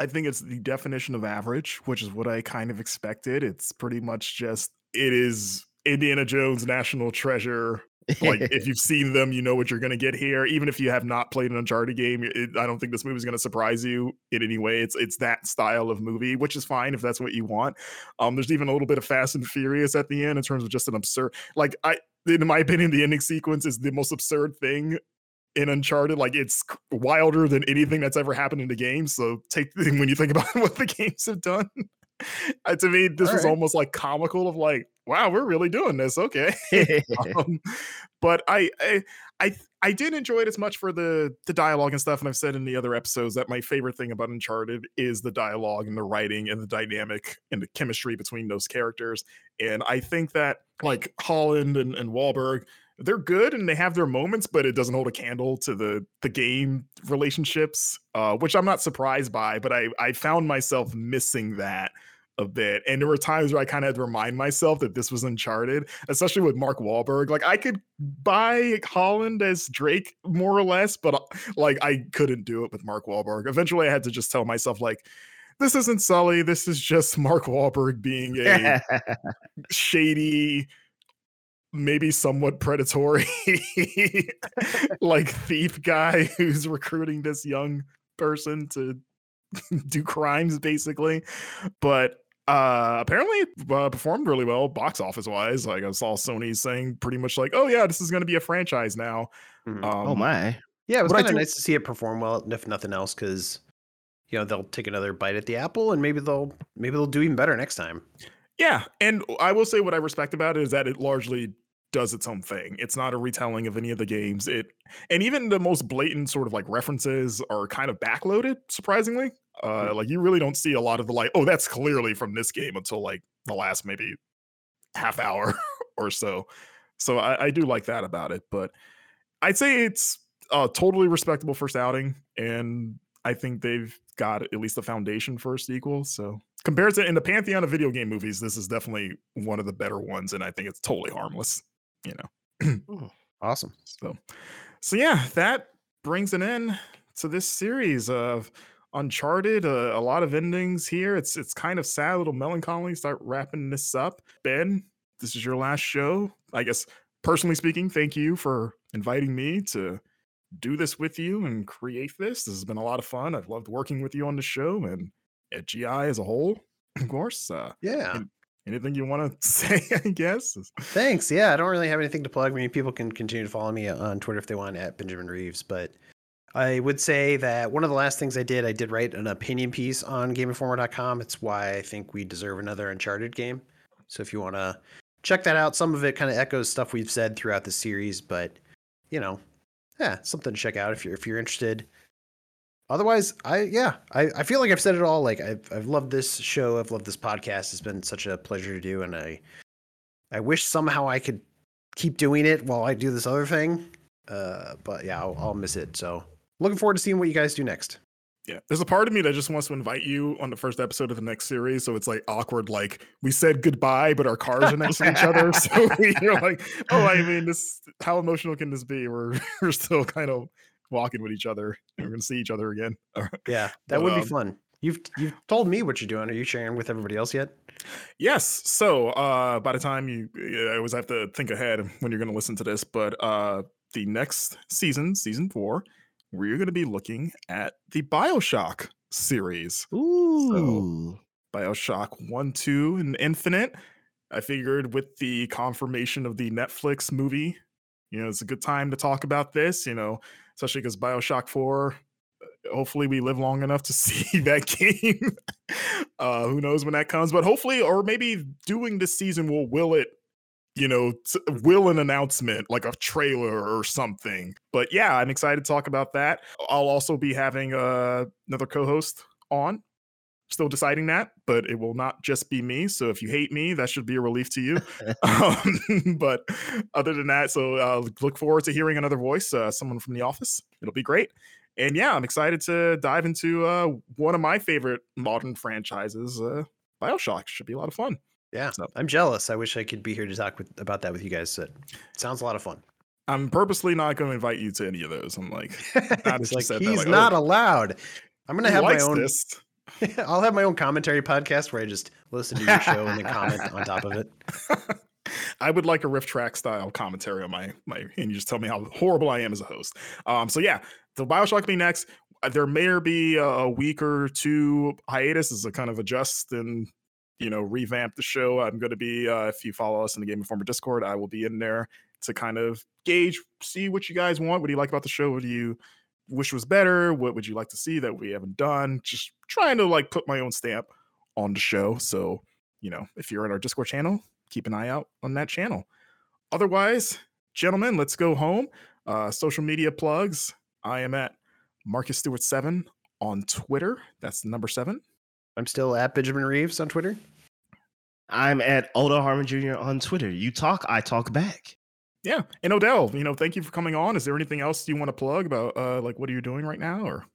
I think it's the definition of average, which is what I kind of expected. It's pretty much just, it is Indiana Jones National Treasure. Like, if you've seen them, you know what you're going to get here. Even if you have not played an Uncharted game, I don't think this movie is going to surprise you in any way. It's that style of movie, which is fine if that's what you want. There's even a little bit of Fast and Furious at the end in terms of just an absurd, like, in my opinion, the ending sequence is the most absurd thing in Uncharted. Like, it's wilder than anything that's ever happened in the game. So when you think about what the games have done, to me, this was almost like comical of like, wow, we're really doing this. Okay. But I did enjoy it as much for the dialogue and stuff. And I've said in the other episodes that my favorite thing about Uncharted is the dialogue and the writing and the dynamic and the chemistry between those characters. And I think that like Holland and Wahlberg, they're good and they have their moments, but it doesn't hold a candle to the game relationships, which I'm not surprised by, but I found myself missing that a bit. And there were times where I kind of had to remind myself that this was Uncharted, especially with Mark Wahlberg. Like, I could buy Holland as Drake more or less, but like, I couldn't do it with Mark Wahlberg. Eventually I had to just tell myself like, this isn't Sully. This is just Mark Wahlberg being a shady, maybe somewhat predatory like thief guy who's recruiting this young person to do crimes basically. But apparently performed really well box office wise. Like, I saw Sony saying pretty much like, oh yeah, this is going to be a franchise now. It was kind of nice to see it perform well, if nothing else, because you know, they'll take another bite at the apple and maybe they'll do even better next time. Yeah, and I will say what I respect about it is that it largely does its own thing. It's not a retelling of any of the games. And even the most blatant sort of like references are kind of backloaded, surprisingly. Like, you really don't see a lot of the like, oh, that's clearly from this game until like the last maybe half hour or so. So I do like that about it. But I'd say it's a totally respectable first outing, and I think they've got at least the foundation for a sequel. So compared to in the pantheon of video game movies, this is definitely one of the better ones, and I think it's totally harmless, you know. Ooh, awesome. So yeah, that brings an end to this series of Uncharted. A lot of endings here. It's kind of sad, a little melancholy. Start wrapping this up. Ben, this is your last show, I guess. Personally speaking, thank you for inviting me to do this with you and create this. This has been a lot of fun. I've loved working with you on the show and at GI as a whole, of course. Anything you want to say, I guess? Thanks. Yeah, I don't really have anything to plug. I mean, people can continue to follow me on Twitter if they want, at Benjamin Reeves. But I would say that one of the last things I did write an opinion piece on GameInformer.com. It's why I think we deserve another Uncharted game. So if you want to check that out, some of it kind of echoes stuff we've said throughout the series. But, you know, yeah, something to check out if you're interested. Otherwise, I feel like I've said it all. Like, I've loved this show. I've loved this podcast. It's been such a pleasure to do. And I wish somehow I could keep doing it while I do this other thing. But yeah, I'll miss it. So looking forward to seeing what you guys do next. Yeah, there's a part of me that just wants to invite you on the first episode of the next series. So it's like awkward, like we said goodbye, but our cars are next to each other. So we're like, oh, I mean, this, how emotional can this be? We're still kind of walking with each other. We're going to see each other again. Yeah, that would be fun. You've told me what you're doing. Are you sharing with everybody else yet? Yes. So by the time I always have to think ahead when you're going to listen to this, but the next season, season 4, we're going to be looking at the Bioshock series. Ooh. So, Bioshock 1, 2, and Infinite. I figured with the confirmation of the Netflix movie, you know, it's a good time to talk about this, you know, especially because Bioshock 4, hopefully we live long enough to see that game. Who knows when that comes, but hopefully, or maybe doing this season will it, you know, will an announcement, like a trailer or something. But yeah, I'm excited to talk about that. I'll also be having another co-host on. Still deciding that, but it will not just be me. So if you hate me, that should be a relief to you. But other than that, so look forward to hearing another voice, someone from the office. It'll be great. And yeah, I'm excited to dive into one of my favorite modern franchises, Bioshock. Should be a lot of fun. Yeah, so. I'm jealous. I wish I could be here to talk about that with you guys. It sounds a lot of fun. I'm purposely not going to invite you to any of those. I'm like, he's not allowed. I'm going to have my own. I'll have my own commentary podcast where I just listen to your show and then comment on top of it. I would like a riff track style commentary on my, and you just tell me how horrible I am as a host. So yeah, the Bioshock will be next. There may be a week or two hiatus as a kind of adjust and, you know, revamp the show. I'm going to be, if you follow us in the Game Informer Discord, I will be in there to kind of gauge, see what you guys want. What do you like about the show? What do you wish was better? What would you like to see that we haven't done? Just trying to like put my own stamp on the show. So, you know, if you're in our Discord channel, keep an eye out on that channel. Otherwise, gentlemen, let's go home. Social media plugs. I am at Marcus Stewart 7 on Twitter. That's number 7. I'm still at Benjamin Reeves on Twitter. I'm at Odell Harmon Jr. on Twitter. You talk, I talk back. Yeah. And Odell, you know, thank you for coming on. Is there anything else you want to plug about like what are you doing right now? Or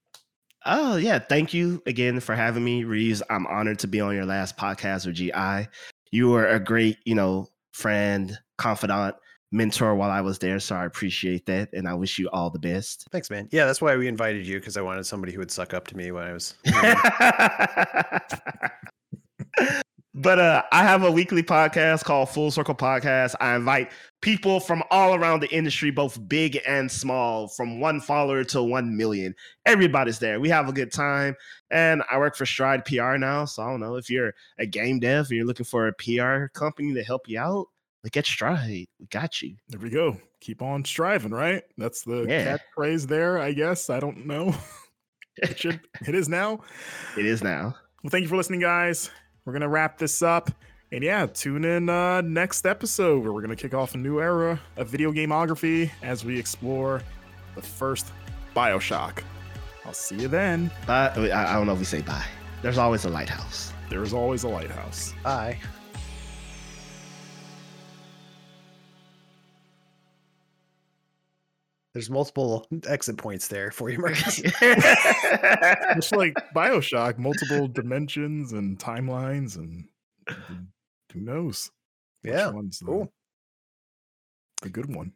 oh yeah, thank you again for having me, Reeves. I'm honored to be on your last podcast with GI. You were a great, you know, friend, confidant, mentor while I was there. So I appreciate that. And I wish you all the best. Thanks, man. Yeah, that's why we invited you, because I wanted somebody who would suck up to me when I was. But I have a weekly podcast called Full Circle Podcast. I invite people from all around the industry, both big and small, from one follower to 1 million. Everybody's there. We have a good time. And I work for Stride PR now. So I don't know if you're a game dev and you're looking for a PR company to help you out. Look at Stride. We got you. There we go. Keep on striving, right? That's the catchphrase there, I guess. I don't know. It is now. It is now. Well, thank you for listening, guys. We're going to wrap this up. And yeah, tune in next episode where we're going to kick off a new era of video gameography as we explore the first Bioshock. I'll see you then. Bye. I don't know if we say bye. There's always a lighthouse. There's always a lighthouse. Bye. There's multiple exit points there for you, Marcus. It's like Bioshock, multiple dimensions and timelines, and who knows? Yeah, cool. A good one.